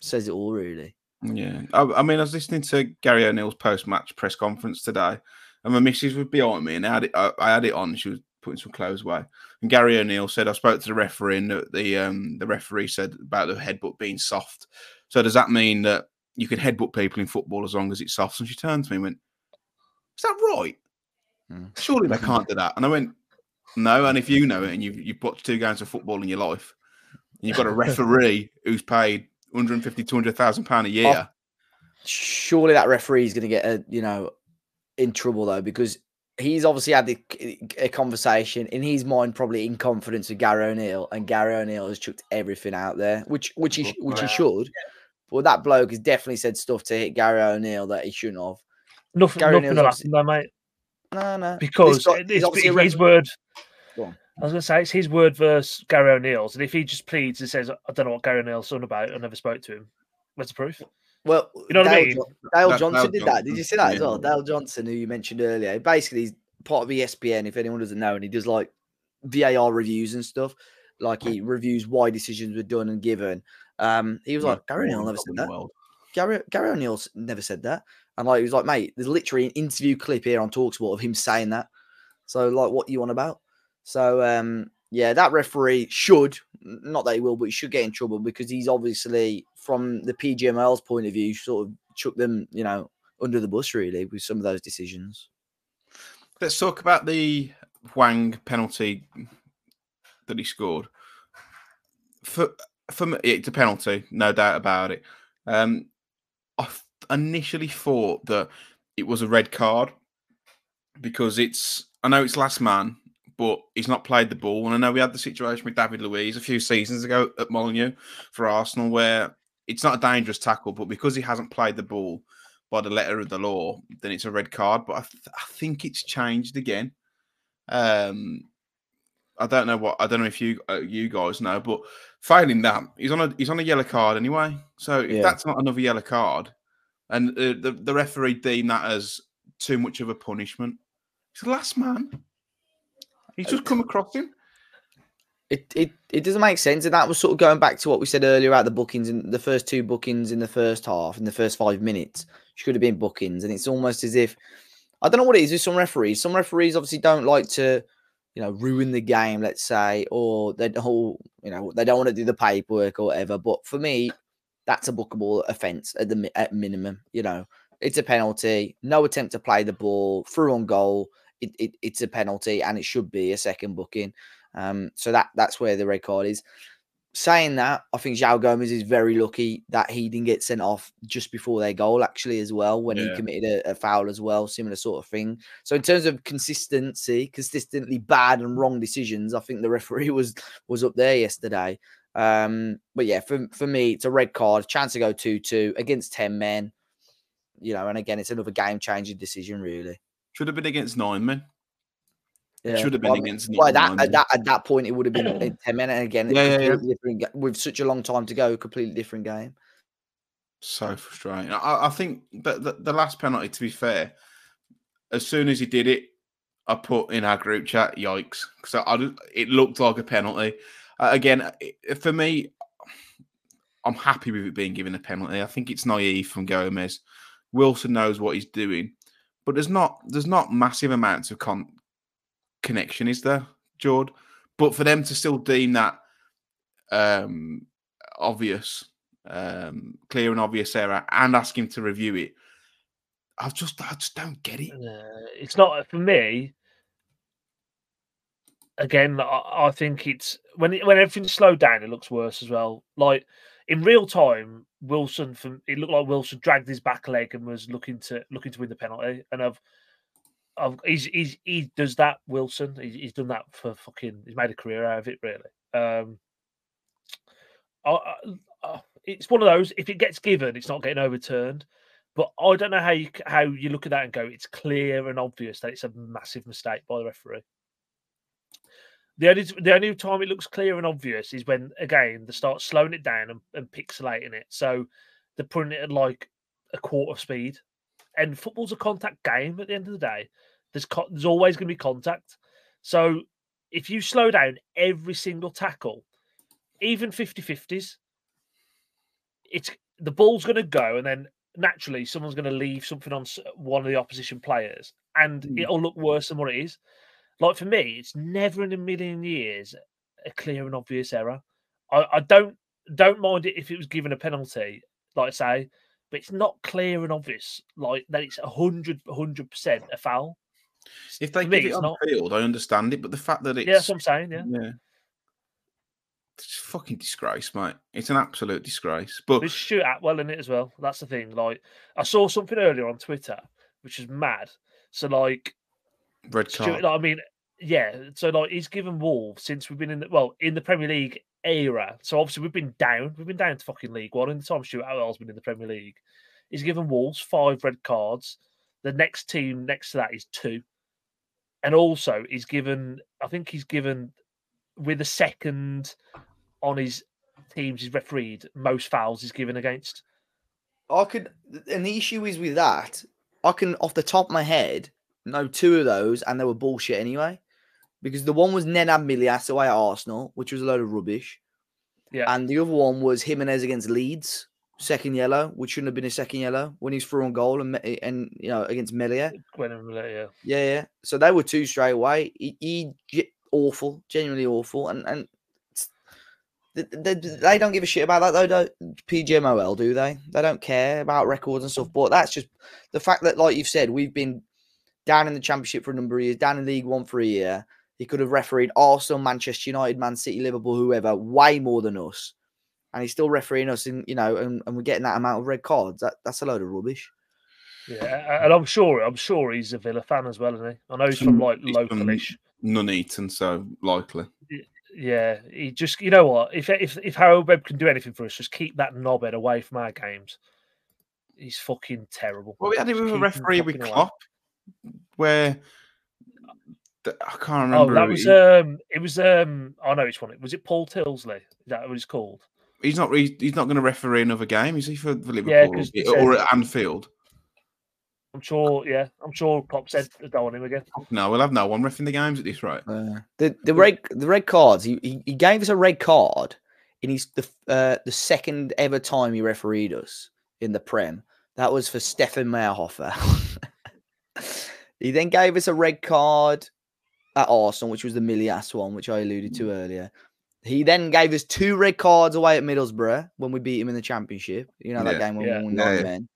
says it all, really. Yeah. I, I mean, I was listening to Gary O'Neill's post-match press conference today, and my missus was behind me, and I had it, I, I had it on. She was putting some clothes away. And Gary O'Neill said, I spoke to the referee, and the, the, um, the referee said about the headbutt being soft. So does that mean that you can headbutt people in football as long as it's soft? And she turned to me and went, is that right? Mm. Surely they can't do that. And I went, no, and if you know it and you've, you've watched two games of football in your life, and you've got a referee who's paid a hundred and fifty, two hundred thousand pounds a year. Surely that referee is going to get, a, you know, in trouble, though, because he's obviously had a, a conversation in his mind, probably in confidence with Gary O'Neill, and Gary O'Neill has chucked everything out there, which which he, which he should. But that bloke has definitely said stuff to hit Gary O'Neill that he shouldn't have. Nothing, Gary nothing will happen there, mate. No, no. Because got, it's, it's his word. Go on. I was going to say, it's his word versus Gary O'Neill's. And if he just pleads and says, I don't know what Gary O'Neill's son about, I never spoke to him, where's the proof? Well, you know Dale, what I mean? Dale Johnson, Dale Johnson did that. Did you see that yeah. as well? Dale Johnson, who you mentioned earlier, basically he's part of E S P N, if anyone doesn't know, and he does like V A R reviews and stuff. Like he reviews why decisions were done and given. Um, he was yeah, like, Gary O'Neill never said that. Gary, Gary O'Neill never said that. And like he was like, mate, there's literally an interview clip here on TalkSport of him saying that. So like, what are you on about? So um, yeah, that referee should, not that he will, but he should get in trouble because he's obviously, from the P G M L's point of view, sort of chucked them, you know, under the bus really with some of those decisions. Let's talk about the Hwang penalty that he scored. For for me, it's a penalty, no doubt about it. Um, I initially thought that it was a red card because it's, I know it's last man, but he's not played the ball. And I know we had the situation with David Luiz a few seasons ago at Molineux for Arsenal where it's not a dangerous tackle, but because he hasn't played the ball by the letter of the law, then it's a red card. But I, th I think it's changed again. Um, I don't know what, I don't know if you uh, you guys know, but failing that, he's on a he's on a yellow card anyway. So if yeah. that's not another yellow card, and uh, the the referee deemed that as too much of a punishment, he's the last man. He's just come across him. It, it it doesn't make sense. And that was sort of going back to what we said earlier about the bookings and the first two bookings in the first half, in the first five minutes, should have been bookings. And it's almost as if, I don't know what it is with some referees. Some referees obviously don't like to, you know, ruin the game, let's say, or they don't, you know, they don't want to do the paperwork or whatever. But for me, that's a bookable offence at the at minimum. You know, it's a penalty, no attempt to play the ball, through on goal. It, it, it's a penalty and it should be a second booking. Um, so that that's where the red card is. Saying that, I think João Gomes is very lucky that he didn't get sent off just before their goal, actually, as well, when yeah. he committed a, a foul as well, similar sort of thing. So in terms of consistency, consistently bad and wrong decisions, I think the referee was was up there yesterday. Um, but yeah, for, for me, it's a red card, chance to go two two against ten men, you know, and again, it's another game-changing decision, really. Should have been against nine men. Yeah. Should have been well, against nine, well, that, nine at men. That, at that point, it would have been ten men. And again, yeah, yeah, yeah. with such a long time to go, a completely different game. So frustrating. I, I think that the, the last penalty, to be fair, as soon as he did it, I put in our group chat, yikes. Because I, I, it looked like a penalty. Uh, again, it, for me, I'm happy with it being given a penalty. I think it's naive from Gomes. Wilson knows what he's doing. But there's not there's not massive amounts of con connection, is there, Jord? But for them to still deem that um, obvious, um, clear and obvious error, and ask him to review it, I just I just don't get it. Uh, it's not for me. Again, I, I think it's when it, when everything's slowed down, it looks worse as well. Like in real time. Wilson, from it looked like Wilson dragged his back leg and was looking to looking to win the penalty. And I've, I've he's, he's he does that. Wilson, he's, he's done that for fucking. He's made a career out of it, really. Um, I, I, it's one of those, if it gets given, it's not getting overturned. But I don't know how you, how you look at that and go, it's clear and obvious that it's a massive mistake by the referee. The only, the only time it looks clear and obvious is when, again, they start slowing it down and, and pixelating it. So they're putting it at like a quarter of speed. And football's a contact game at the end of the day. There's, co there's always going to be contact. So if you slow down every single tackle, even fifty fifties, it's, the ball's going to go and then naturally someone's going to leave something on one of the opposition players and mm. it'll look worse than what it is. Like for me, it's never in a million years a clear and obvious error. I, I don't don't mind it if it was given a penalty, like I say, but it's not clear and obvious like that it's one hundred percent a foul. If they give it on the field, I understand it, but the fact that it's... Yeah, that's what I'm saying, yeah. yeah. It's a fucking disgrace, mate. It's an absolute disgrace. But there's Stuart Attwell in it as well. That's the thing. Like, I saw something earlier on Twitter, which is mad. So, like... Red card. Stuart, like, I mean, yeah. So, like, he's given Wolves since we've been in the... Well, in the Premier League era. So, obviously, we've been down. We've been down to fucking League One. In the time Stuart Attwell's been in the Premier League, he's given Wolves five red cards. The next team next to that is two. And also, he's given... I think he's given... with a second on his teams, he's refereed most fouls he's given against. I could, and the issue is with that, I can, off the top of my head, know two of those, and they were bullshit anyway, because the one was Nenad Milias away at Arsenal, which was a load of rubbish. Yeah. And the other one was Jimenez against Leeds, second yellow, which shouldn't have been a second yellow, when he's through on goal and, and you know, against Melia. Yeah, yeah. So they were two straight away. He... he Awful, genuinely awful, and and they, they don't give a shit about that though. Don't P G M O L, do they? They don't care about records and stuff. But that's just the fact that, like you've said, we've been down in the Championship for a number of years, down in League One for a year. He could have refereed Arsenal, Manchester United, Man City, Liverpool, whoever, way more than us, and he's still refereeing us, in you know, and, and we're getting that amount of red cards. That that's a load of rubbish. Yeah, and I'm sure, I'm sure he's a Villa fan as well, isn't he? I know he's from like localish. Nuneaton, so likely. Yeah, he just, you know what? If if if Harold Webb can do anything for us, just keep that knobhead away from our games. He's fucking terrible. Well, we had him with a referee with Klopp, away. where the, I can't remember. Oh, that was um, it was um, I know which one. Was it Paul Tilsley? Is that what it's called? He's not. He's not going to referee another game, is he, for Liverpool yeah, it, or at Anfield? I'm sure, yeah. I'm sure Klopp said I don't want him again. No, we'll have no one reffing the games at this rate. Uh, the the red the red cards. He he gave us a red card in his the uh, the second ever time he refereed us in the Prem. That was for Stefan Meyerhofer. He then gave us a red card at Arsenal, which was the Milias one, which I alluded to earlier. He then gave us two red cards away at Middlesbrough when we beat him in the Championship. You know that yeah, game when yeah, we won nine yeah. men.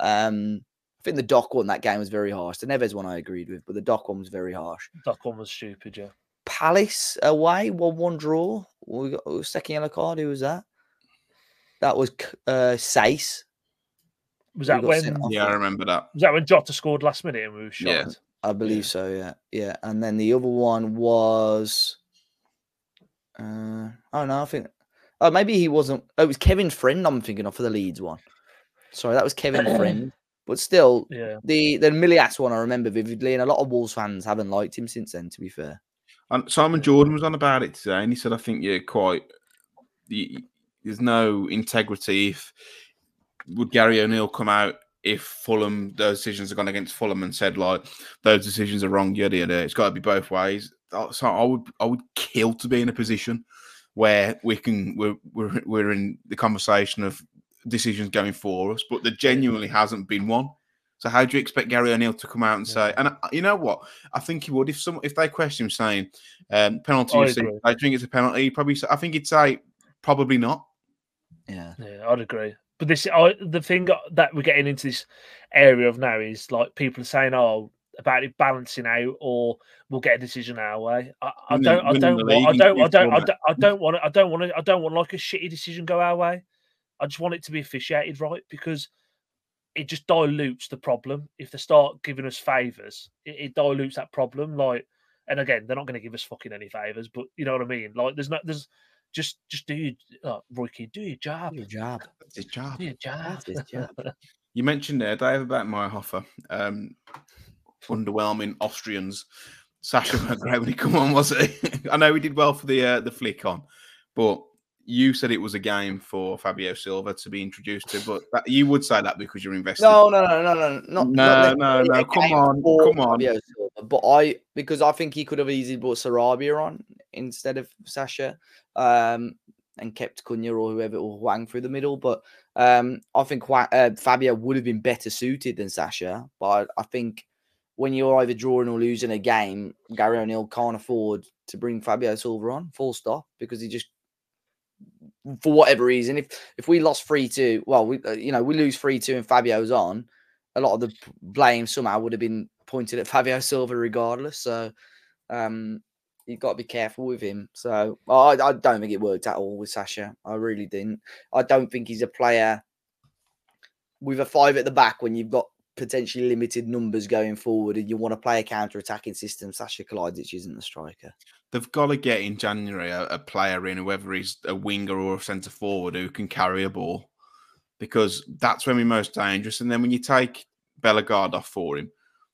Um. I think the Dock one, that game was very harsh. The Neves one I agreed with, but the Dock one was very harsh. Dock one was stupid, yeah. Palace away, one one draw. We got a second yellow card. Who was that? That was uh, Sace. Was that when? Yeah, I remember that. Was that when Jota scored last minute and we were shot? Yeah. I believe yeah. so, yeah. Yeah, and then the other one was... Uh, oh, no, I think... Oh, maybe he wasn't... Oh, it was Kevin Friend I'm thinking of for the Leeds one. Sorry, that was Kevin Friend. But still, yeah. the, the Milias one I remember vividly, and a lot of Wolves fans haven't liked him since then, to be fair. And Simon Jordan was on about it today, and he said, I think you're quite... You, there's no integrity. If Would Gary O'Neill come out if Fulham, those decisions are gone against Fulham and said, like, those decisions are wrong, yada, yada. It's got to be both ways. So I would I would kill to be in a position where we can, we're, we're, we're in the conversation of decisions going for us, but there genuinely hasn't been one. So how do you expect Gary O'Neill to come out and yeah. say? And I, you know what? I think he would if some if they question him saying um, penalty. I, see, I think it's a penalty. He'd probably, I think he'd say probably not. Yeah, yeah, I'd agree. But this, I, the thing that we're getting into this area of now is like people are saying, "Oh, about it balancing out," or "We'll get a decision our way." I don't, I don't, I don't, I don't, I don't want, I don't want, I don't want like a shitty decision go our way. I just want it to be officiated right, because it just dilutes the problem. If they start giving us favours, it, it dilutes that problem. Like, and again, they're not going to give us fucking any favours, but you know what I mean. Like, there's no, there's Just just do your uh, Roy Keane, do your job. Do your job. That's his job. Do your job. That's his job. You mentioned there, Dave, about Meyerhofer. Um, underwhelming Austrians. Sasha wasn't great when he come on, was he? I know he did well for the uh, the flick on, but you said it was a game for Fabio Silva to be introduced to. But that, you would say that because you're invested. No, no, no, no, no, not, no, not no, no. Come on, come on. Fabio Silva, but I because I think he could have easily brought Sarabia on instead of Sasha, um, and kept Cunha or whoever or Hwang through the middle. But um, I think uh, Fabio would have been better suited than Sasha. But I think when you're either drawing or losing a game, Gary O'Neill can't afford to bring Fabio Silva on, full stop, because he just, for whatever reason, if if we lost three two, well, we, you know, we lose three two and Fabio's on, a lot of the blame somehow would have been pointed at Fabio Silva regardless. So um, you've got to be careful with him. So I, I don't think it worked at all with Sasha. I really didn't. I don't think he's a player with a five at the back when you've got potentially limited numbers going forward and you want to play a counter-attacking system. Sasha Kalajdžić isn't the striker. They've got to get in January a, a player in, whoever is a winger or a centre-forward, who can carry a ball, because that's when we're most dangerous. And then when you take Bellegarde off for him,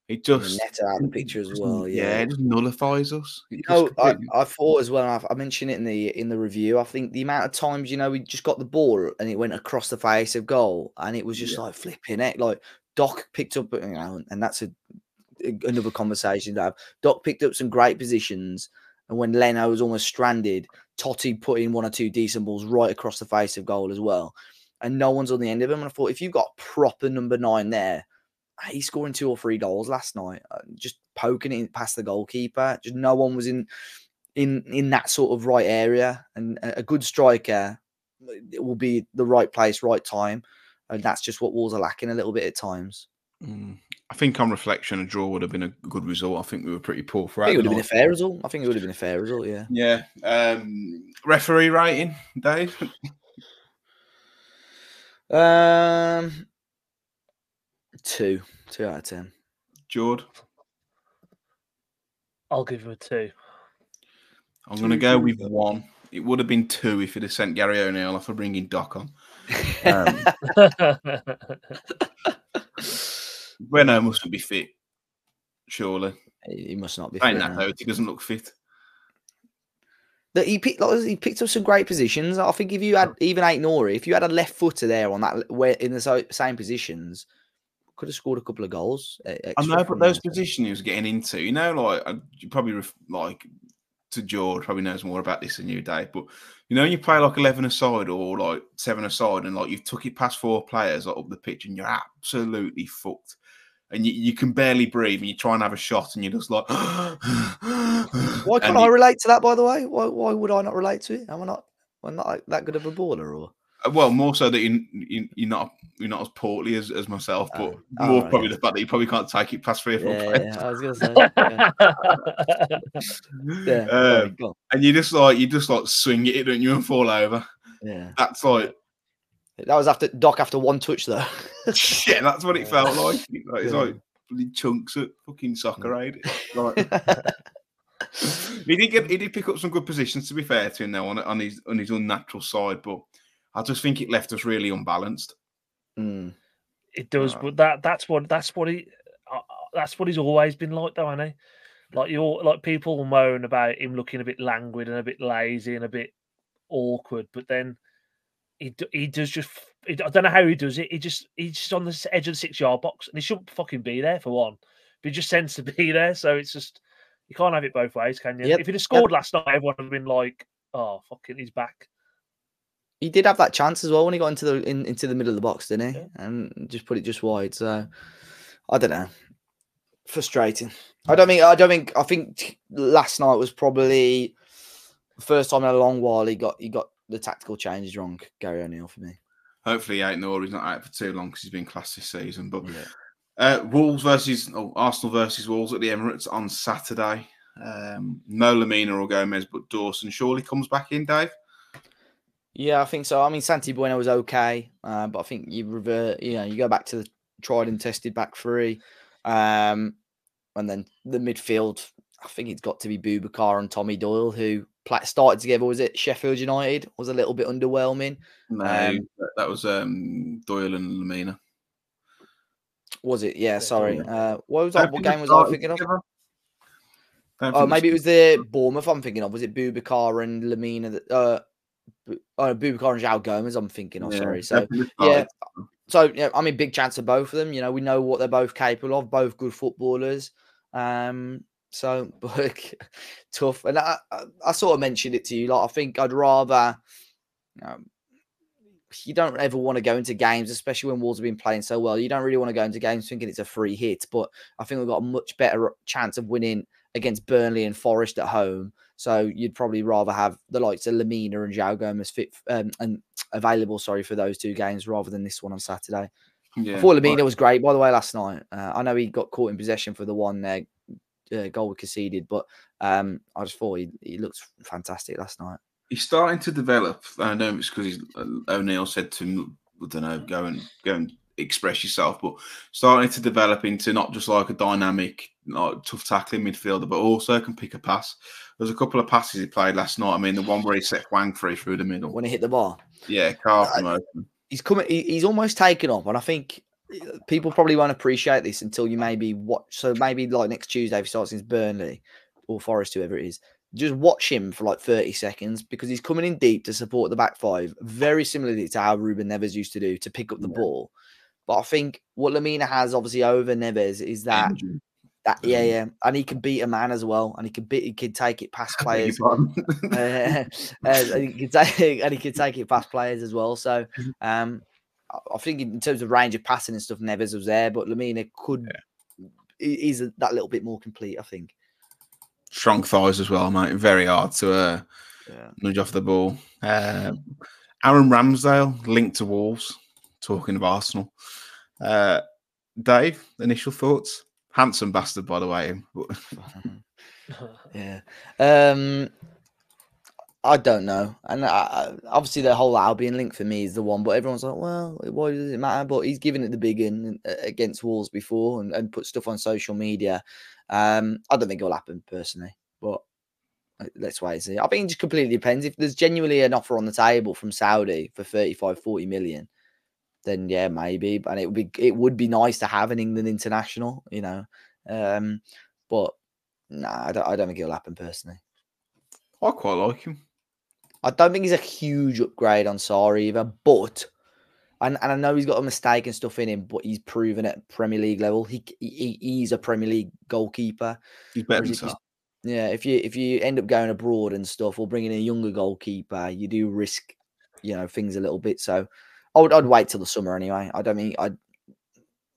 it just... Neto out of the picture as well, yeah. Yeah, it just nullifies us. It you know, I, I thought as well, I've, I mentioned it in the in the review, I think the amount of times, you know, we just got the ball and it went across the face of goal and it was just yeah. like flipping it, like... Doc picked up, you know, and that's a, another conversation to have. Doc picked up some great positions, and when Leno was almost stranded, Totti put in one or two decent balls right across the face of goal as well, and no one's on the end of him. And I thought, if you've got proper number nine there, he's scoring two or three goals last night, just poking it past the goalkeeper. Just no one was in in in that sort of right area, and a good striker will be the right place, right time. And that's just what Wolves are lacking a little bit at times. Mm. I think on reflection, a draw would have been a good result. I think we were pretty poor for. I think it would have night. been a fair result. I think it would have been a fair result. Yeah. Yeah. Um, referee rating, Dave. um, two, two out of ten. Jord, I'll give him a two. I'm going to go with one. It would have been two if it had sent Gary O'Neill off for bringing Doc on. Um, Bueno mustn't be fit, surely. He must not be fit. Ain't that though? He doesn't look fit. That he picked, like, he picked up some great positions. I think if you had even eight Nori, if you had a left footer there on that, where in the same positions, could have scored a couple of goals. I know, but those positions he was getting into, you know, like you probably like. to George probably knows more about this than you, Dave, but you know, when you play like eleven a side or like seven a side and like you've took it past four players like, up the pitch and you're absolutely fucked and you, you can barely breathe and you try and have a shot and you're just like... Why can't I relate to that, by the way? Why, why would I not relate to it? Am I not, am I not like, that good of a baller or...? Well, more so that you, you, you're not you're not as portly as, as myself, but oh, more right, probably yeah. the fact that you probably can't take it past three or four yeah, players. Yeah, I was gonna say, yeah. yeah, um, go and you just like you just like swing it, don't you, and fall over. Yeah, that's like that was after Doc after one touch though. Yeah, that's what it yeah. felt like. like it's yeah. like chunks at fucking soccer aid. Like, he did get, he did pick up some good positions, to be fair to him though, on on his on his unnatural side, but I just think it left us really unbalanced. Mm. It does, but that that's what that's what he uh, that's what he's always been like, though, hasn't he? Like you, like people moan about him looking a bit languid and a bit lazy and a bit awkward, but then he he does just. He, I don't know how he does it. He just he's just on the edge of the six yard box, and he shouldn't fucking be there for one. But he just tends to be there, so it's just you can't have it both ways, can you? Yep. If he'd have scored yep. last night, everyone would have been like, "Oh, fucking, he's back." He did have that chance as well when he got into the in, into the middle of the box, didn't he? Yeah. And just put it just wide. So I don't know. Frustrating. I don't think. I don't think. I think last night was probably the first time in a long while he got he got the tactical changes wrong. Gary O'Neill for me. Hopefully, Nori's not out for too long because he's been classed this season. But yeah. uh, Wolves versus oh, Arsenal versus Wolves at the Emirates on Saturday. Um, no Lemina or Gomes, but Dawson surely comes back in, Dave. Yeah, I think so. I mean, Santi Bueno was okay, uh, but I think you revert, you know, you go back to the tried and tested back three, um, and then the midfield. I think it's got to be Boubacar and Tommy Doyle, who started together, was it Sheffield United? Was a little bit underwhelming. No, um, that was um, Doyle and Lemina. Was it? Yeah, sorry. Uh, what was I, what game was I thinking of? Oh, maybe it was the Bournemouth I'm thinking of. Was it Boubacar and Lemina? Uh, oh, Boubacar and Joe Gomes I'm thinking of, yeah, sorry. So, yeah. So, yeah, I mean, big chance of both of them. You know, we know what they're both capable of, both good footballers. Um, so, but tough. And I, I, I sort of mentioned it to you. Like, I think I'd rather... You know, you don't ever want to go into games, especially when Wolves have been playing so well. You don't really want to go into games thinking it's a free hit. But I think we've got a much better chance of winning against Burnley and Forest at home. So you'd probably rather have the likes of Lemina and João Gomes fit um, and available, sorry, for those two games rather than this one on Saturday. Yeah, I thought Lemina right. was great, by the way, last night. Uh, I know he got caught in possession for the one there, uh, goal conceded, but um, I just thought he, he looked fantastic last night. He's starting to develop. I know it's because uh, O'Neill said to him, I don't know, go and go and express yourself, but starting to develop into not just like a dynamic, not tough tackling midfielder, but also can pick a pass. There's a couple of passes he played last night. I mean, the one where he set Wang free through the middle. When he hit the bar. Yeah, Carl from uh, open. He's coming. He, he's almost taken off, and I think people probably won't appreciate this until you maybe watch. So maybe like next Tuesday, if he starts against Burnley or Forest, whoever it is, just watch him for like thirty seconds because he's coming in deep to support the back five, very similarly to how Ruben Neves used to do to pick up the yeah. ball. But I think what Lemina has obviously over Neves is that, Andrew. that yeah, yeah. And he can beat a man as well. And he can beat, he can take it past players. uh, and, he can take, and he can take it past players as well. So um, I think in terms of range of passing and stuff, Neves was there, but Lemina could, is yeah. that little bit more complete, I think. Strong thighs as well, mate. Very hard to uh, yeah. nudge off the ball. Uh, Aaron Ramsdale, linked to Wolves, talking of Arsenal. Uh, Dave, initial thoughts? Handsome bastard, by the way. yeah. Um, I don't know. And I, obviously the whole Albion link for me is the one, but everyone's like, well, why does it matter? But he's given it the big in against Wolves before and, and put stuff on social media. Um, I don't think it'll happen personally, but let's wait and see. I think it just completely depends. If there's genuinely an offer on the table from Saudi for thirty-five, forty million, then yeah, maybe. And it would be, it would be nice to have an England international, you know. Um, but nah, I don't, I don't think it'll happen personally. I quite like him. I don't think he's a huge upgrade on Sarr either, but and, and I know he's got a mistake and stuff in him, but he's proven at Premier League level. He he he's a Premier League goalkeeper. He's better than Sarr. Yeah, if you if you end up going abroad and stuff or bringing in a younger goalkeeper, you do risk, you know, things a little bit. So I would I'd wait till the summer anyway. I don't mean I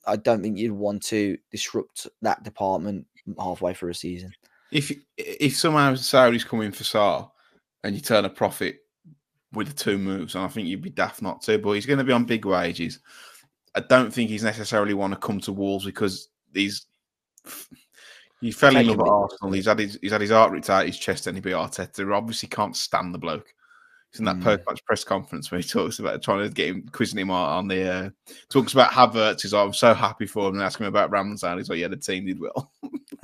I don't think you'd want to disrupt that department halfway through a season. If if somehow Saudi's coming for Sarr and you turn a profit with the two moves, and I think you'd be daft not to, but he's going to be on big wages. I don't think he's necessarily want to come to Wolves because he's he fell in love at Arsenal. He's had his he's had his heart ripped out his chest, and he'd be Arteta. Obviously, can't stand the bloke. He's in that mm. post-match press conference where he talks about trying to get him, quizzing him on the uh, talks about Havertz. He's like, I'm so happy for him, and ask him about Ramsdale. He's like, yeah, the team did well.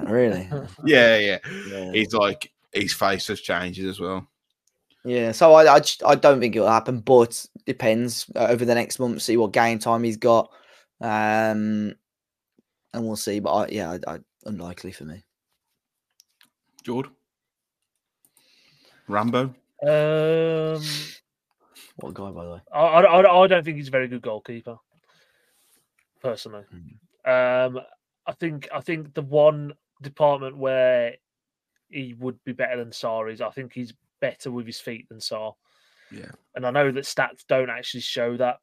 Really? Yeah, yeah, yeah. He's like, his face has changed as well. Yeah, so I, I, just, I don't think it'll happen, but depends uh, over the next month. See what game time he's got, um, and we'll see. But I, yeah, I, I, unlikely for me. Jordan, Rambo. Um, what a guy, by the way. I, I, I don't think he's a very good goalkeeper, personally. Mm. Um, I think I think the one department where he would be better than Sarr is I think he's better with his feet than Sarr. Yeah. And I know that stats don't actually show that.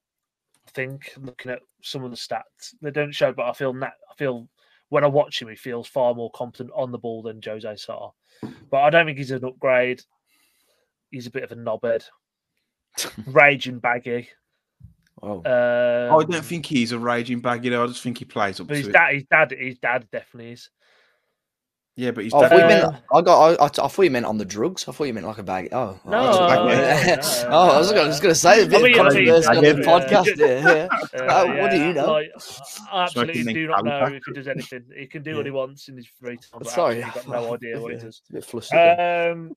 I think looking at some of the stats, they don't show. But I feel that I feel when I watch him, he feels far more competent on the ball than José Sá. But I don't think he's an upgrade. He's a bit of a knobhead, raging baggy. Oh, um, I don't think he's a raging baggy. Though. I just think he plays up. But to his dad, his dad, his dad definitely is. Yeah, but he's. Oh, I, thought you meant, I got. I, I thought you meant on the drugs. I thought you meant like a bag. Oh, no. Oh, I was just going to say a bit I mean, of controversy on the podcast. Yeah. Yeah. Uh, yeah. What do you know? Like, I absolutely so do not know if he does anything. He can do yeah. what he wants in his free time. But sorry, I've got no idea what yeah. he does. A bit flustered. Um,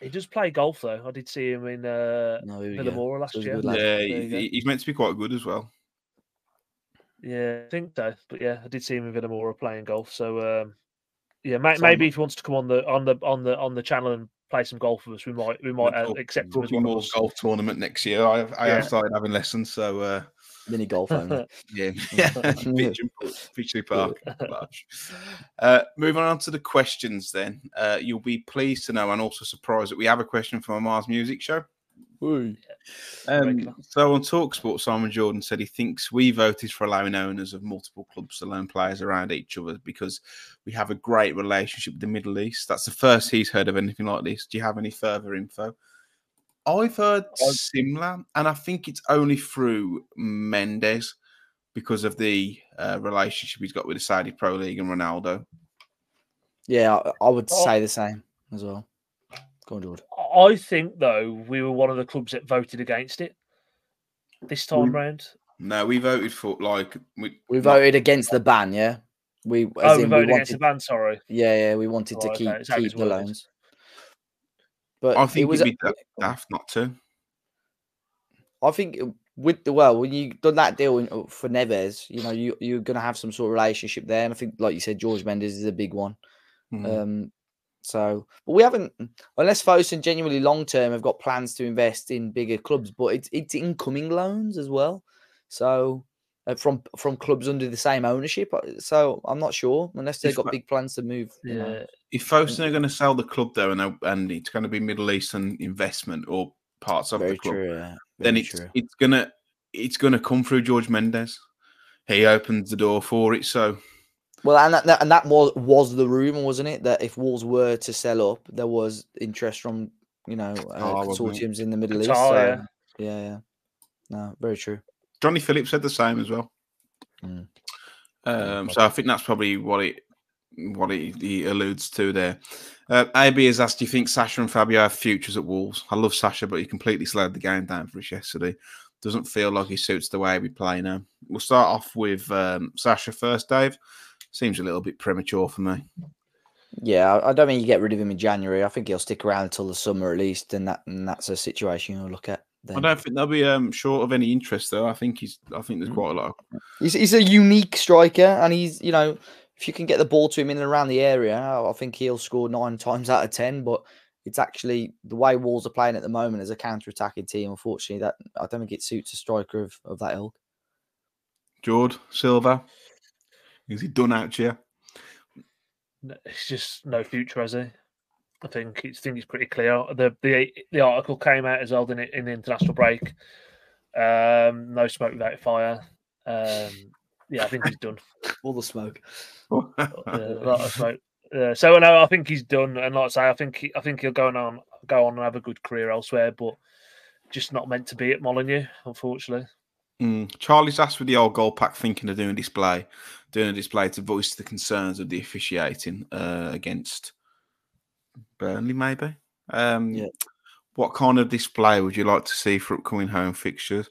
He does play golf, though. I did see him in uh, no, Vilamoura last year. Yeah, he, he's meant to be quite good as well. Yeah, I think so. But yeah, I did see him in Vilamoura playing golf. So um, yeah, ma Same. maybe if he wants to come on the on the on the on the channel and play some golf with us, we might we might uh, accept him as one of us. Golf tournament next year. I have, I yeah. have started having lessons, so uh, mini golf only. yeah, Finchley Park. uh, moving on to the questions, then uh, you'll be pleased to know and also surprised that we have a question from a Mars Music Show. Um, so on TalkSport, Simon Jordan said he thinks we voted for allowing owners of multiple clubs to loan players around each other because we have a great relationship with the Middle East. That's the first he's heard of anything like this. Do you have any further info? I've heard similar, and I think it's only through Mendes because of the uh, relationship he's got with the Saudi Pro League and Ronaldo. Yeah, I, I would oh. say the same as well. Go on, George. I think, though, we were one of the clubs that voted against it this time we, round. No, we voted for, like... We, we voted like, against the ban, yeah? We, as oh, in, we voted we wanted, against the ban, sorry. Yeah, yeah, we wanted oh, to keep, okay. keep the loans. But I think it was, it'd be daft not to. I think, with the well, when you've done that deal for Neves, you know, you, you're going to have some sort of relationship there. And I think, like you said, Jorge Mendes is a big one. Mm. Um So, but we haven't, unless Fosun genuinely long term have got plans to invest in bigger clubs, but it's it's incoming loans as well. So, uh, from from clubs under the same ownership. So, I'm not sure unless they've if, got big plans to move. Yeah. You know. If Fosun are going to sell the club though, and and it's going to be Middle Eastern investment or parts of Very the club, true, yeah. then it's true. it's gonna it's gonna come through Jorge Mendes. He opens the door for it. So. Well, and that, that and that was was the rumor, wasn't it? That if Wolves were to sell up, there was interest from you know uh, oh, consortiums in the Middle East. Oh, so, yeah. yeah, yeah, no, very true. Johnny Phillips said the same as well. Mm. Um, so I think that's probably what it what it, he alludes to there. Uh, A B has asked, do you think Sasha and Fabio have futures at Wolves? I love Sasha, but he completely slowed the game down for us yesterday. Doesn't feel like he suits the way we play now. We'll start off with um, Sasha first, Dave. Seems a little bit premature for me. Yeah, I don't mean you get rid of him in January. I think he'll stick around until the summer at least, and that and that's a situation you'll look at. Then. I don't think they'll be um, short of any interest, though. I think he's. I think there's quite a lot. Of... He's, he's a unique striker, and he's you know if you can get the ball to him in and around the area, I think he'll score nine times out of ten. But it's actually the way Wolves are playing at the moment as a counter-attacking team. Unfortunately, that I don't think it suits a striker of of that ilk. Jordan Silva. Is he done out here? It's just no future, has he? I think it's I think it's pretty clear. The the the article came out as well in in the international break. Um, no smoke without fire. Um, yeah, I think he's done. All the smoke, uh, a lot of smoke. Uh, so no, I think he's done. And like I say, I think he, I think he'll go on go on and have a good career elsewhere, but just not meant to be at Molineux, unfortunately. Mm. Charlie's asked with the old goal pack thinking of doing a display, doing a display to voice the concerns of the officiating uh, against Burnley, maybe. Um, yeah. What kind of display would you like to see for upcoming home fixtures?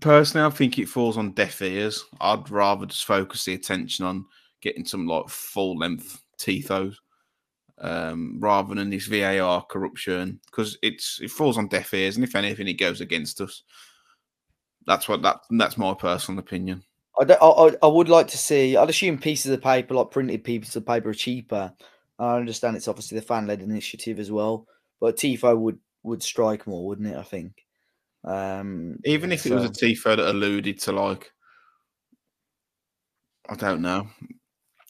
Personally, I think it falls on deaf ears. I'd rather just focus the attention on getting some like full length tifos um, rather than this V A R corruption because it's it falls on deaf ears, and if anything, it goes against us. That's what that that's my personal opinion. I, don't, I I would like to see. I'd assume pieces of paper, like printed pieces of paper, are cheaper. I understand it's obviously the fan led initiative as well, but tifo would would strike more, wouldn't it? I think. Um, Even if so. It was a tifo that alluded to like, I don't know,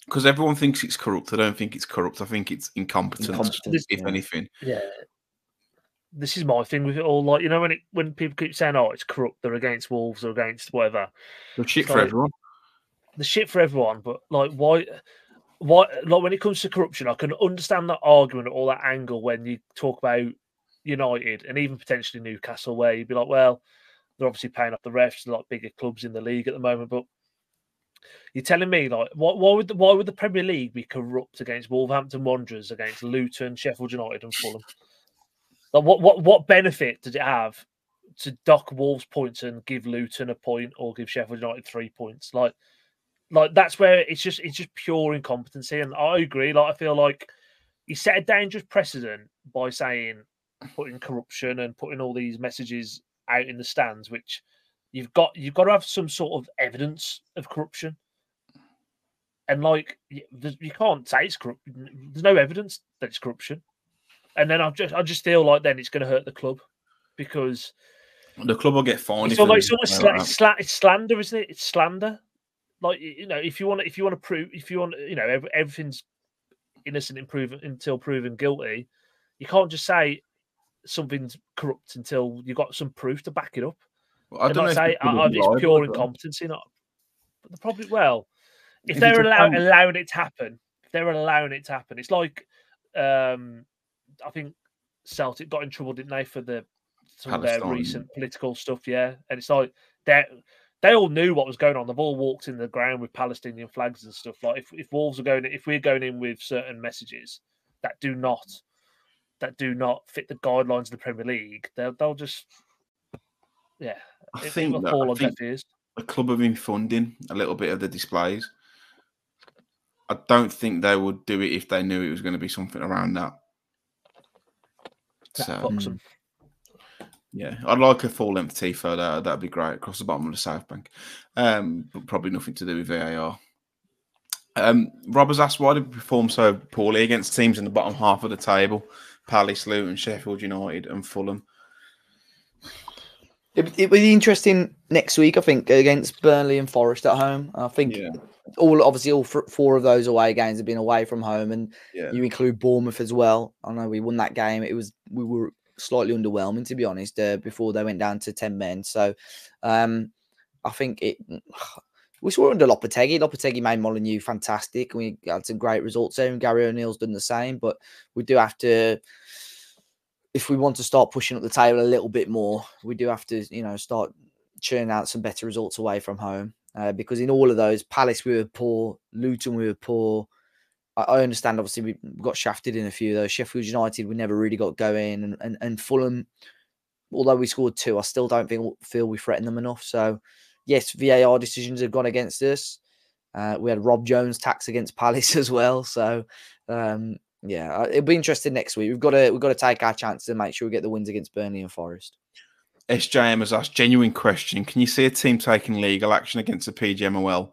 because everyone thinks it's corrupt. I don't think it's corrupt. I think it's incompetence, incompetence if yeah. anything. Yeah. This is my thing with it all. Like, you know, when it when people keep saying, oh, it's corrupt, they're against Wolves or against whatever. The shit like, for everyone. The shit for everyone. But, like, why, why, like, when it comes to corruption, I can understand that argument or that angle when you talk about United and even potentially Newcastle, where you'd be like, well, they're obviously paying off the refs, a lot bigger clubs in the league at the moment. But you're telling me, like, why, why, would, the, why would the Premier League be corrupt against Wolverhampton Wanderers, against Luton, Sheffield United, and Fulham? Like what what what benefit did it have to dock Wolves points and give Luton a point or give Sheffield United three points? Like, like that's where it's just it's just pure incompetency. And I agree. Like I feel like he set a dangerous precedent by saying, putting corruption and putting all these messages out in the stands, which you've got, you've got to have some sort of evidence of corruption. And like, you can't say it's corrupt. There's no evidence that it's corruption. And then I just, I just feel like then it's going to hurt the club, because the club will get fined. It's almost it's, sl it's, sl it's slander, isn't it? It's slander. Like, you know, if you want, if you want to prove, if you want, you know, everything's innocent until proven guilty. You can't just say something's corrupt until you've got some proof to back it up. Well, I don't know. Say oh, it's pure incompetency, not. But the probably well, if, if they're allowing allowing it to happen, if they're allowing it to happen, it's like, um, I think Celtic got in trouble, didn't they, for the some of their recent political stuff? Yeah, and it's like they they all knew what was going on. They've all walked in the ground with Palestinian flags and stuff. Like if if Wolves are going, if we're going in with certain messages that do not. That do not fit the guidelines of the Premier League, they'll, they'll just, yeah. I it, think, that, fall I on think their fears. The club have been funding a little bit of the displays. I don't think they would do it if they knew it was going to be something around that. That so, fucks them. Yeah, I'd like a full-length Tifo. That, that'd be great across the bottom of the South Bank. Um, but probably nothing to do with V A R. Um, Rob has asked, why did we perform so poorly against teams in the bottom half of the table? Palace, Luton, Sheffield United and Fulham. It, it would be interesting next week, I think, against Burnley and Forest at home. I think yeah. all obviously all four of those away games have been away from home, and yeah. you include Bournemouth as well. I know we won that game. It was we were slightly underwhelming, to be honest, uh, before they went down to ten men. So um, I think it. We saw under Lopetegui. Lopetegui made Molineux fantastic. We had some great results there, and Gary O'Neill's done the same. But we do have to, if we want to start pushing up the table a little bit more, we do have to, you know, start churning out some better results away from home. Uh, because in all of those, Palace we were poor, Luton we were poor. I, I understand, obviously, we got shafted in a few of those. Sheffield United we never really got going, and and, and Fulham, although we scored two, I still don't think, feel we threatened them enough. So. Yes, V A R decisions have gone against us. Uh, we had Rob Jones tax against Palace as well. So, um, yeah, it'll be interesting next week. We've got to we've got to take our chances and make sure we get the wins against Burnley and Forest. S J M has asked, genuine question: can you see a team taking legal action against the P G M O L?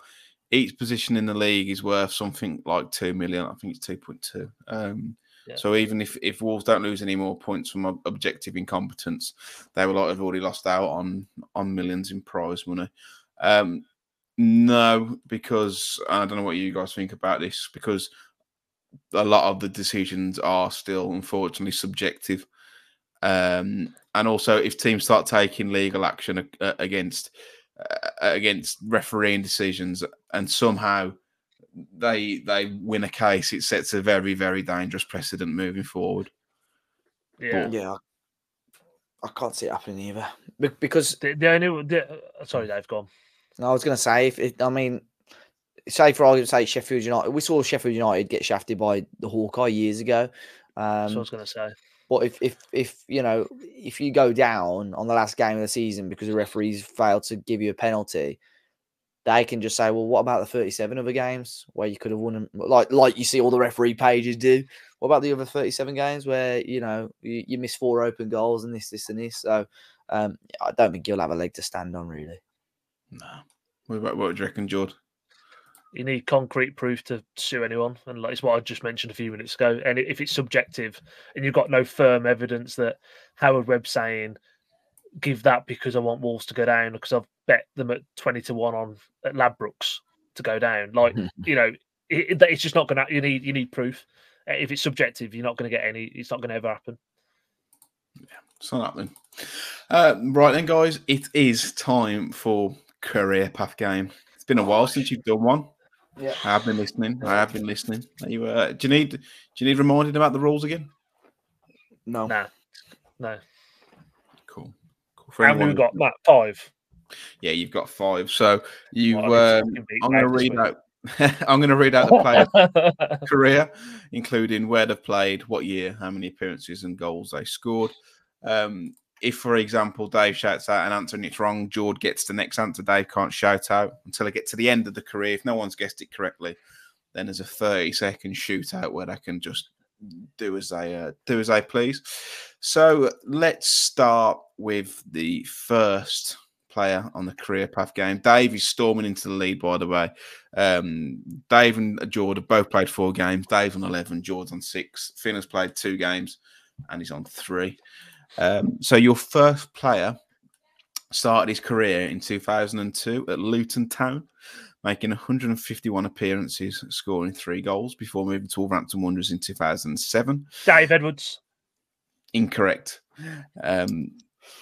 Each position in the league is worth something like two million. I think it's two point two. Um, yeah. So even if if Wolves don't lose any more points from objective incompetence, they will have already lost out on on millions in prize money. Um, no, because I don't know what you guys think about this, because a lot of the decisions are still unfortunately subjective. Um, and also, if teams start taking legal action against uh, against refereeing decisions, and somehow they they win a case, it sets a very, very dangerous precedent moving forward. Yeah, but, yeah, I can't see it happening either, Be because the, the only the, sorry, Dave, go on. No, I was going to say, if it, I mean, say for argument's sake, Sheffield United. We saw Sheffield United get shafted by the Hawkeye years ago. Um, That's what I was going to say. But if if if you know, if you go down on the last game of the season because the referees failed to give you a penalty, they can just say, well, what about the thirty-seven other games where you could have won them? Like, like you see all the referee pages do. What about the other thirty-seven games where, you know, you, you miss four open goals and this, this and this? So um, I don't think you'll have a leg to stand on, really. No. What about, what do you reckon, Jord? You need concrete proof to sue anyone. And like, it's what I just mentioned a few minutes ago. And if it's subjective and you've got no firm evidence that Howard Webb saying, give that because I want Wolves to go down because I've bet them at twenty to one on at Ladbrokes to go down. Like, you know, it, it's just not going to, you need, you need proof. If it's subjective, you're not going to get any, it's not going to ever happen. Yeah, it's not happening. Uh, right then, guys, it is time for Career Path Game. It's been a while since you've done one. Yeah. I have been listening. I have been listening. Are you, uh, do you need, do you need reminding about the rules again? No. Nah. No. Cool. How many we got, Matt? Five. Yeah, you've got five. So you, well, um, I'm going to read out. I'm going to read out the player's career, including where they've played, what year, how many appearances and goals they scored. Um, if, for example, Dave shouts out an answer and it's wrong, Jord gets the next answer Dave can't shout out until I get to the end of the career. If no one's guessed it correctly, then there's a thirty second shootout where they can just do as I uh, do as I please. So let's start with the first player on the career path game. Dave is storming into the lead, by the way. Um, Dave and Jordan both played four games. Dave on eleven, Jordan on six. Finn has played two games and he's on three. Um, so your first player started his career in two thousand two at Luton Town, making one hundred fifty-one appearances, scoring three goals before moving to Wolverhampton Wanderers in two thousand seven. Dave Edwards. Incorrect. Um,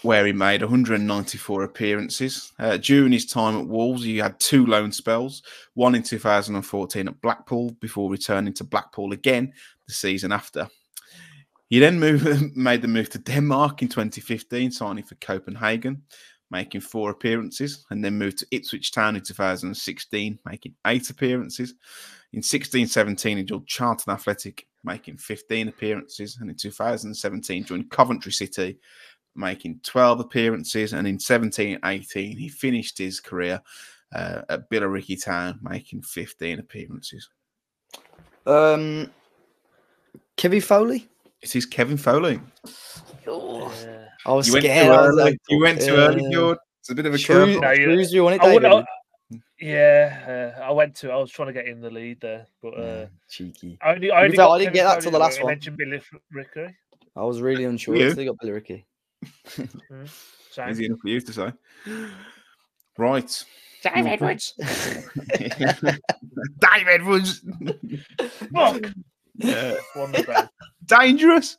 where he made one hundred ninety-four appearances. Uh, during his time at Wolves, he had two loan spells, one in two thousand fourteen at Blackpool before returning to Blackpool again the season after. He then moved, made the move to Denmark in twenty fifteen, signing for Copenhagen, making four appearances, and then moved to Ipswich Town in two thousand sixteen, making eight appearances. In sixteen seventeen, he joined Charlton Athletic, making fifteen appearances, and in two thousand seventeen, joined Coventry City, making twelve appearances, and in seventeen eighteen, he finished his career uh, at Billericay Town, making fifteen appearances. Um, Kevin Foley? It is Kevin Foley. Oh, yeah. I was you scared. Went too early. You went too yeah. early, Jordan. It's a bit of a curve. No, you on it, David. I I, yeah, uh, I went to. I was trying to get in the lead there, but uh, yeah, cheeky. I, only, I, only got, I didn't get that till the last one. Billericay. I was really unsure. You? They got Billericay. Mm, easy enough for you to say. Right. Dave Edwards. Dave Edwards. Fuck. Yeah. Dangerous.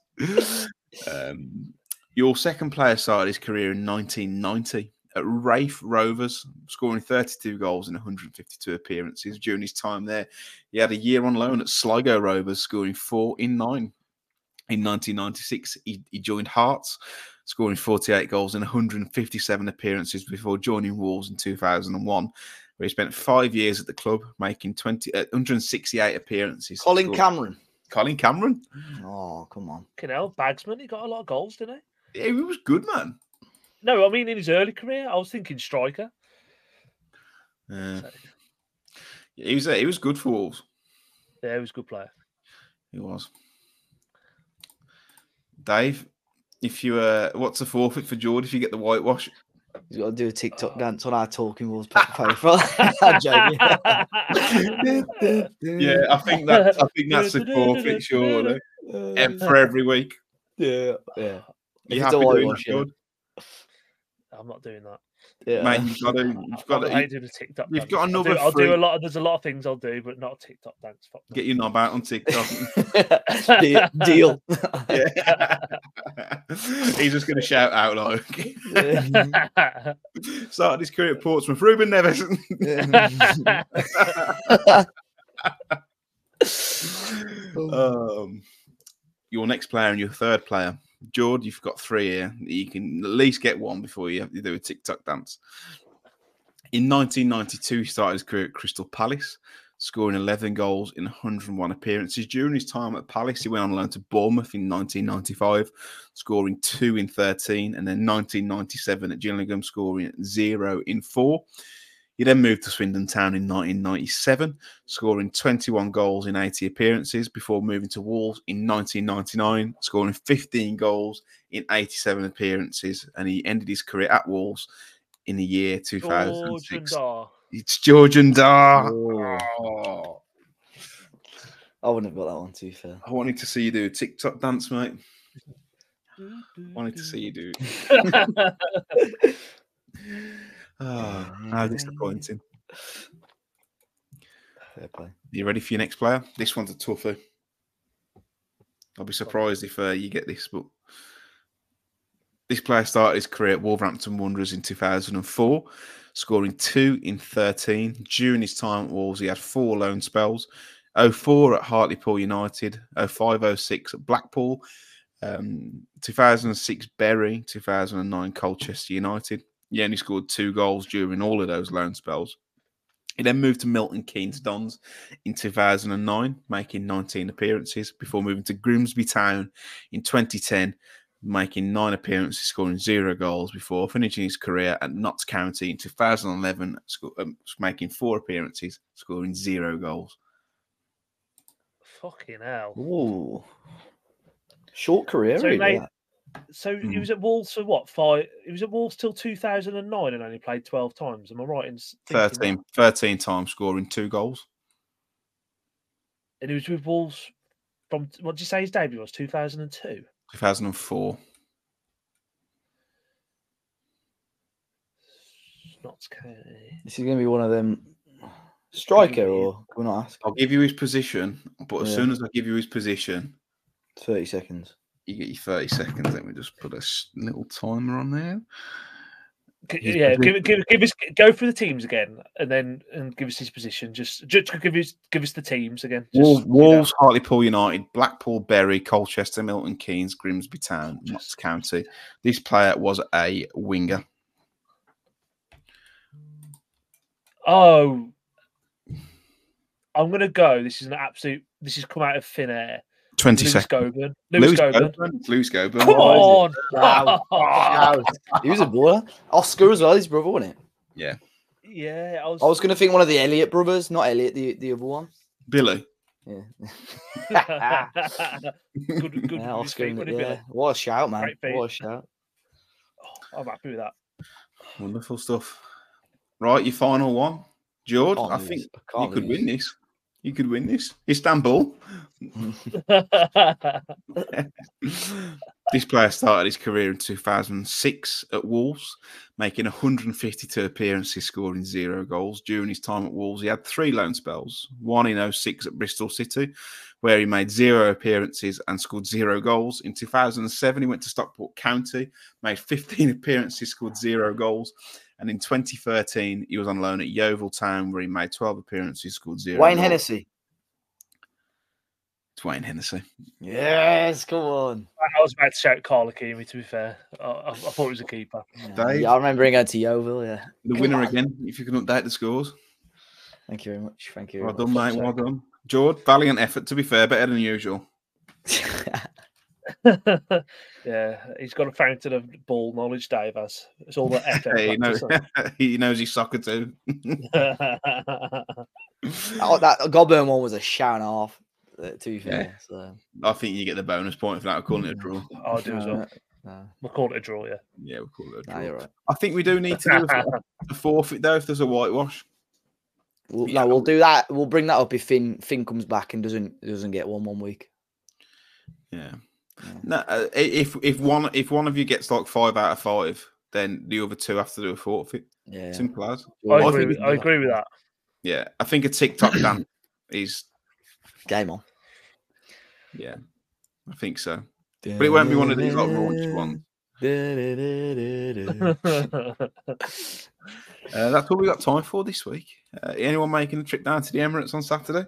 Um, your second player started his career in nineteen ninety at Raith Rovers, scoring thirty-two goals in one hundred fifty-two appearances. During his time there, he had a year on loan at Sligo Rovers, scoring four in nine. In nineteen ninety-six, he, he joined Hearts, scoring forty-eight goals in one hundred fifty-seven appearances before joining Wolves in two thousand one, where he spent five years at the club, making twenty, uh, one hundred sixty-eight appearances. Colin scored. Cameron. Colin Cameron? Oh, come on. Canel, Bagsman, he got a lot of goals, didn't he? Yeah, he was good, man. No, I mean, in his early career, I was thinking striker. Uh, so. Yeah, he was, uh, he was good for Wolves. Yeah, he was a good player. He was. Dave, if you uh, what's the forfeit for Jordan if you get the whitewash? He's got to do a TikTok oh. dance on our Talking Wolves profile. I'm joking. Yeah, I think that I think that's the forfeit, surely, for every week. Yeah, yeah. Are you happy doing that, Jordan? I'm not doing that. Yeah. Mate, you've got to. You've got to. I do the TikTok. You've dance. got another. I'll do, I'll do a lot. Of, there's a lot of things I'll do, but not a TikTok dance. Fuck Get your knob out on TikTok. deal. deal. He's just going to shout out like. Yeah. Started his career at Portsmouth. Ruben Neves. um, your next player and your third player. Jordan, you've got three here. You can at least get one before you have to do a TikTok dance. In nineteen ninety-two, he started his career at Crystal Palace, scoring eleven goals in one hundred one appearances. During his time at Palace, he went on loan to Bournemouth in nineteen ninety-five, scoring two in thirteen, and then nineteen ninety-seven at Gillingham, scoring zero in four. He then moved to Swindon Town in nineteen ninety-seven, scoring twenty-one goals in eighty appearances before moving to Wolves in nineteen ninety-nine, scoring fifteen goals in eighty-seven appearances. And he ended his career at Wolves in the year two thousand six. Georgian it's Georgian Dar. Oh. I wouldn't have got that one, too fair. I wanted to see you do a TikTok dance, mate. wanted to see you do it. Oh, how disappointing. Fair play. Are you ready for your next player? This one's a toughie. I'll be surprised if uh, you get this, but this player started his career at Wolverhampton Wanderers in two thousand four, scoring two in thirteen. During his time at Wolves, he had four loan spells, oh four at Hartlepool United, oh five oh six at Blackpool, um, two thousand six Bury, two thousand nine Colchester United. He only scored two goals during all of those loan spells. He then moved to Milton Keynes Dons in two thousand nine, making nineteen appearances before moving to Grimsby Town in twenty ten, making nine appearances, scoring zero goals before finishing his career at Notts County in two thousand eleven, making four appearances, scoring zero goals. Fucking hell. Ooh. Short career. So, mate, so mm. he was at Wolves for what? Five? He was at Wolves till two thousand nine and only played twelve times. Am I right in thirteen? That? thirteen times, scoring two goals. And he was with Wolves from, what did you say his debut was? two thousand two? two thousand four. Not scary. This is going to be one of them. Striker, or can we not ask? I'll give you his position, but as yeah. soon as I give you his position, thirty seconds. You get your thirty seconds. Let me just put a little timer on there. His yeah, give, give, give us go through the teams again, and then and give us his position. Just just give us give us the teams again. Just, Wolves, you know. Wolves, Hartlepool United, Blackpool, Bury, Colchester, Milton Keynes, Grimsby Town, Notts County. This player was a winger. Oh, I'm gonna go. This is an absolute. This has come out of thin air. Twenty Lewis seconds. Goban. Lewis, Lewis Goban. Goban. Lewis Goban. Come on! Wow. Wow. He was a baller. Oscar as well. His brother, wasn't it? Yeah. Yeah. I was, I was gonna think one of the Elliott brothers, not Elliott, the the other one. Billy. Yeah. good. Good. Yeah, Oscar. It, yeah. Billy. What a shout, man! What a shout. Oh, I'm happy with that. Wonderful stuff. Right, your final one, George. I, I think I you could win this. this. You could win this. Istanbul. This player started his career in two thousand six at Wolves, making one hundred fifty-two appearances, scoring zero goals. During his time at Wolves, he had three loan spells, one in oh six at Bristol City, where he made zero appearances and scored zero goals. In two thousand seven, he went to Stockport County, made fifteen appearances, scored zero goals. And in twenty thirteen, he was on loan at Yeovil Town, where he made twelve appearances, scored zero. Wayne goals. Hennessy. It's Wayne Hennessy. Yes, come on. I was about to shout Carla Keamy, to be fair. I, I, I thought it was a keeper. Yeah, yeah, I remember going to Yeovil, yeah. The come winner on. Again, if you can update the scores. Thank you very much. Thank you. Well done, much. mate. Well done. George, valiant effort, to be fair, better than usual. Yeah, he's got a fountain of ball knowledge, Dave has. It's all that effort. Hey, he, knows, he knows his soccer too. Oh, that Goblin one was a shout and a half, uh, to be fair. Yeah. So. I think you get the bonus point for that. We're calling it a draw. Oh, I do as well. No. We'll call it a draw, yeah. Yeah, we'll call it a draw. No, you're right. I think we do need to do a forfeit, though, if there's a whitewash. We'll, yeah. No, we'll do that. We'll bring that up if Finn, Finn comes back and doesn't doesn't get one one week. Yeah. Yeah. No, uh, if if one if one of you gets like five out of five, then the other two have to do a forfeit. Yeah, simple as. Well, I, agree I, with, I agree with that. Yeah, I think a TikTok dance is game on. Yeah, I think so. But it won't be one of these like raunchy ones. uh, that's all we got time for this week. Uh, anyone making the trip down to the Emirates on Saturday?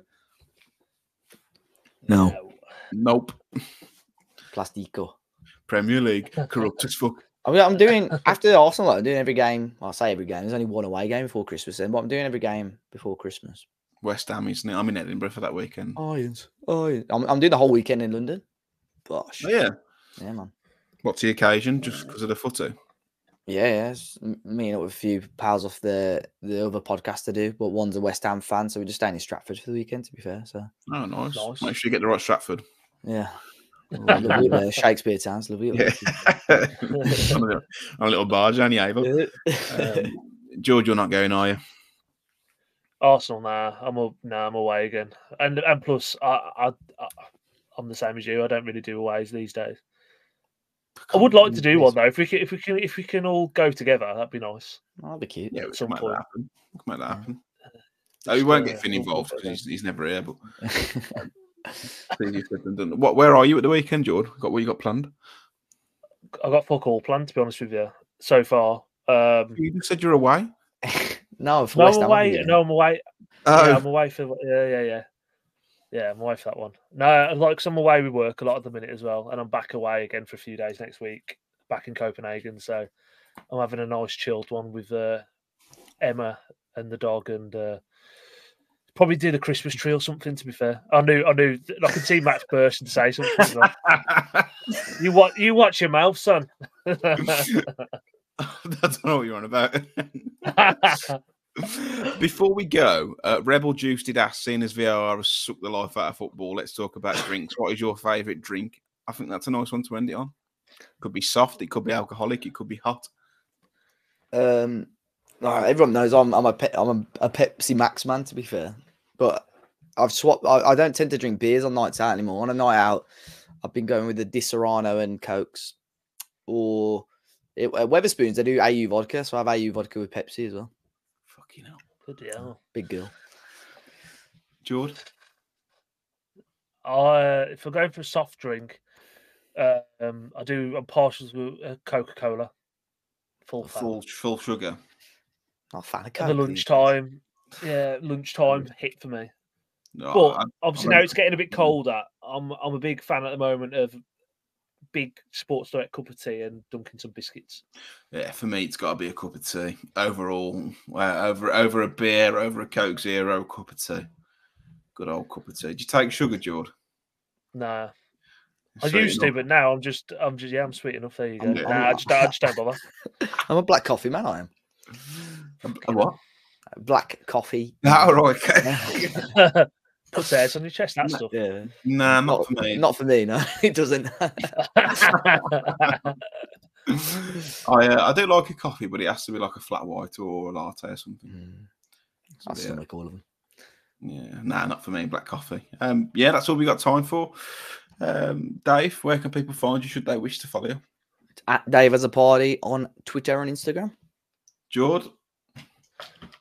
No. Nope. Plastico. Premier League, corrupt as fuck. I mean, I'm doing, after Arsenal, like, I'm doing every game, well, I say every game, there's only one away game before Christmas then, but I'm doing every game before Christmas. West Ham, isn't it? I'm in Edinburgh for that weekend. Oh, yes. Oh, yes. I'm, I'm doing the whole weekend in London. Gosh. Oh, yeah. Yeah, man. What's the occasion? Just because of the footy? Yeah, yeah. It's meeting up with a few pals off the, the other podcast to do, but one's a West Ham fan, so we're just staying in Stratford for the weekend, to be fair. So. Oh, nice. nice. Make sure you get the right Stratford. Yeah. Lovely, uh, Shakespeare Town's lovely. Yeah. on, a, on a little barge, aren't you, Abel? Um, George, you're not going, are you? Arsenal, nah. I'm a, nah, I'm away again, and and plus, I, I, I, I'm the same as you. I don't really do aways these days. I, I would like to do one though. If we can, if we can, if we can all go together, that'd be nice. That'd be cute. Yeah, we can make that happen. We can make that happen. No, we won't get Finn involved because he's, he's never here, but. Um, What? Where are you at the weekend, George? Got what you got planned? I got fuck all planned, to be honest with you. So far, um, you just said you're away. no, for no, West I'm away. Haven't you? No, I'm away. Oh. Yeah, I'm away for yeah, yeah, yeah, yeah. I'm away for that one. No, like I'm away with work a lot at the minute as well, and I'm back away again for a few days next week, back in Copenhagen. So I'm having a nice chilled one with uh, Emma and the dog and. Uh, Probably do the Christmas tree or something. To be fair, I knew, I knew. I could see Max burst and say something. Like, you watch, you watch your mouth, son. That's not what you're on about. Before we go, uh, Rebel Juice did ask, seeing as V A R has sucked the life out of football, let's talk about drinks. What is your favourite drink? I think that's a nice one to end it on. Could be soft, it could be alcoholic, it could be hot. Um, everyone knows I'm I'm a pe I'm a Pepsi Max man, to be fair. But I've swapped. I, I don't tend to drink beers on nights out anymore. On a night out, I've been going with the Di Serrano and Cokes, or it, uh, Weatherspoons. They do A U vodka, so I have A U vodka with Pepsi as well. Fucking hell, bloody hell, big girl. George, I if we're going for a soft drink, uh, um, I do I'm partial to Coca-Cola. Full, full, full sugar. Not a fan of Coke. The lunchtime, yeah, lunchtime hit for me. No, but I, obviously I now it's getting a bit colder. I'm I'm a big fan at the moment of big Sports Direct cup of tea and dunking some biscuits. Yeah, for me it's got to be a cup of tea overall. Uh, over over a beer, over a Coke Zero, cup of tea. Good old cup of tea. Did you take sugar, George? Nah. I used to, but now I'm just, I'm just, yeah, I'm sweet enough. There you go. I'm, nah, I'm, I just, I just don't bother. I'm a black coffee man. I am. A what? Black coffee. Oh, right. Okay. Put hairs on your chest. That no, stuff. Yeah. Nah, not, not for me. Not for me. No, it doesn't. I, uh, I do like a coffee, but it has to be like a flat white or a latte or something. Mm. So, I still yeah. like all of them. Yeah, nah, not for me. Black coffee. Um, yeah, that's all we got time for. Um, Dave, where can people find you should they wish to follow you? At Dave as a party on Twitter and Instagram. Jord,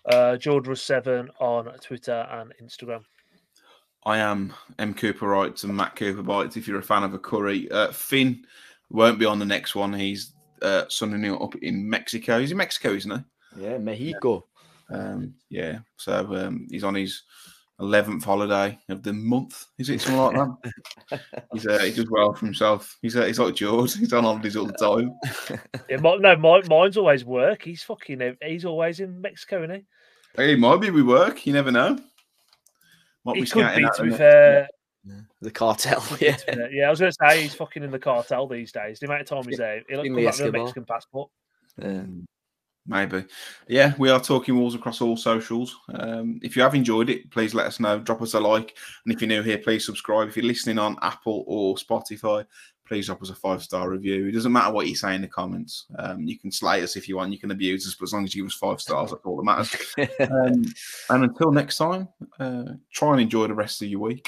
uh, Jord was seven on Twitter and Instagram. I am M Cooperites and Matt Cooperbites. If you're a fan of a curry, uh, Finn won't be on the next one. He's uh, sunning up in Mexico. He's in Mexico, isn't he? Yeah, Mexico. Um, yeah, so um, he's on his eleventh holiday of the month. Is it something like that? he's, uh, he does well for himself. He's uh, he's like George. He's on holidays all the time. Yeah, my, no, my, mine's always work. He's fucking. He's always in Mexico, isn't he? He might be with work. You never know. Might he be could be, to be fair. Yeah. The cartel. Yeah, yeah. I was going to say he's fucking in the cartel these days. The amount of time he's there, he'll come back with a Mexican passport. Yeah. Maybe. Yeah, we are Talking Wolves across all socials. Um, if you have enjoyed it, please let us know. Drop us a like. And if you're new here, please subscribe. If you're listening on Apple or Spotify, please drop us a five-star review. It doesn't matter what you say in the comments. Um, you can slay us if you want. You can abuse us, but as long as you give us five stars, that's all that matters. Um, and until next time, uh, try and enjoy the rest of your week.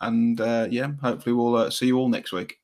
And, uh, yeah, hopefully we'll uh, see you all next week.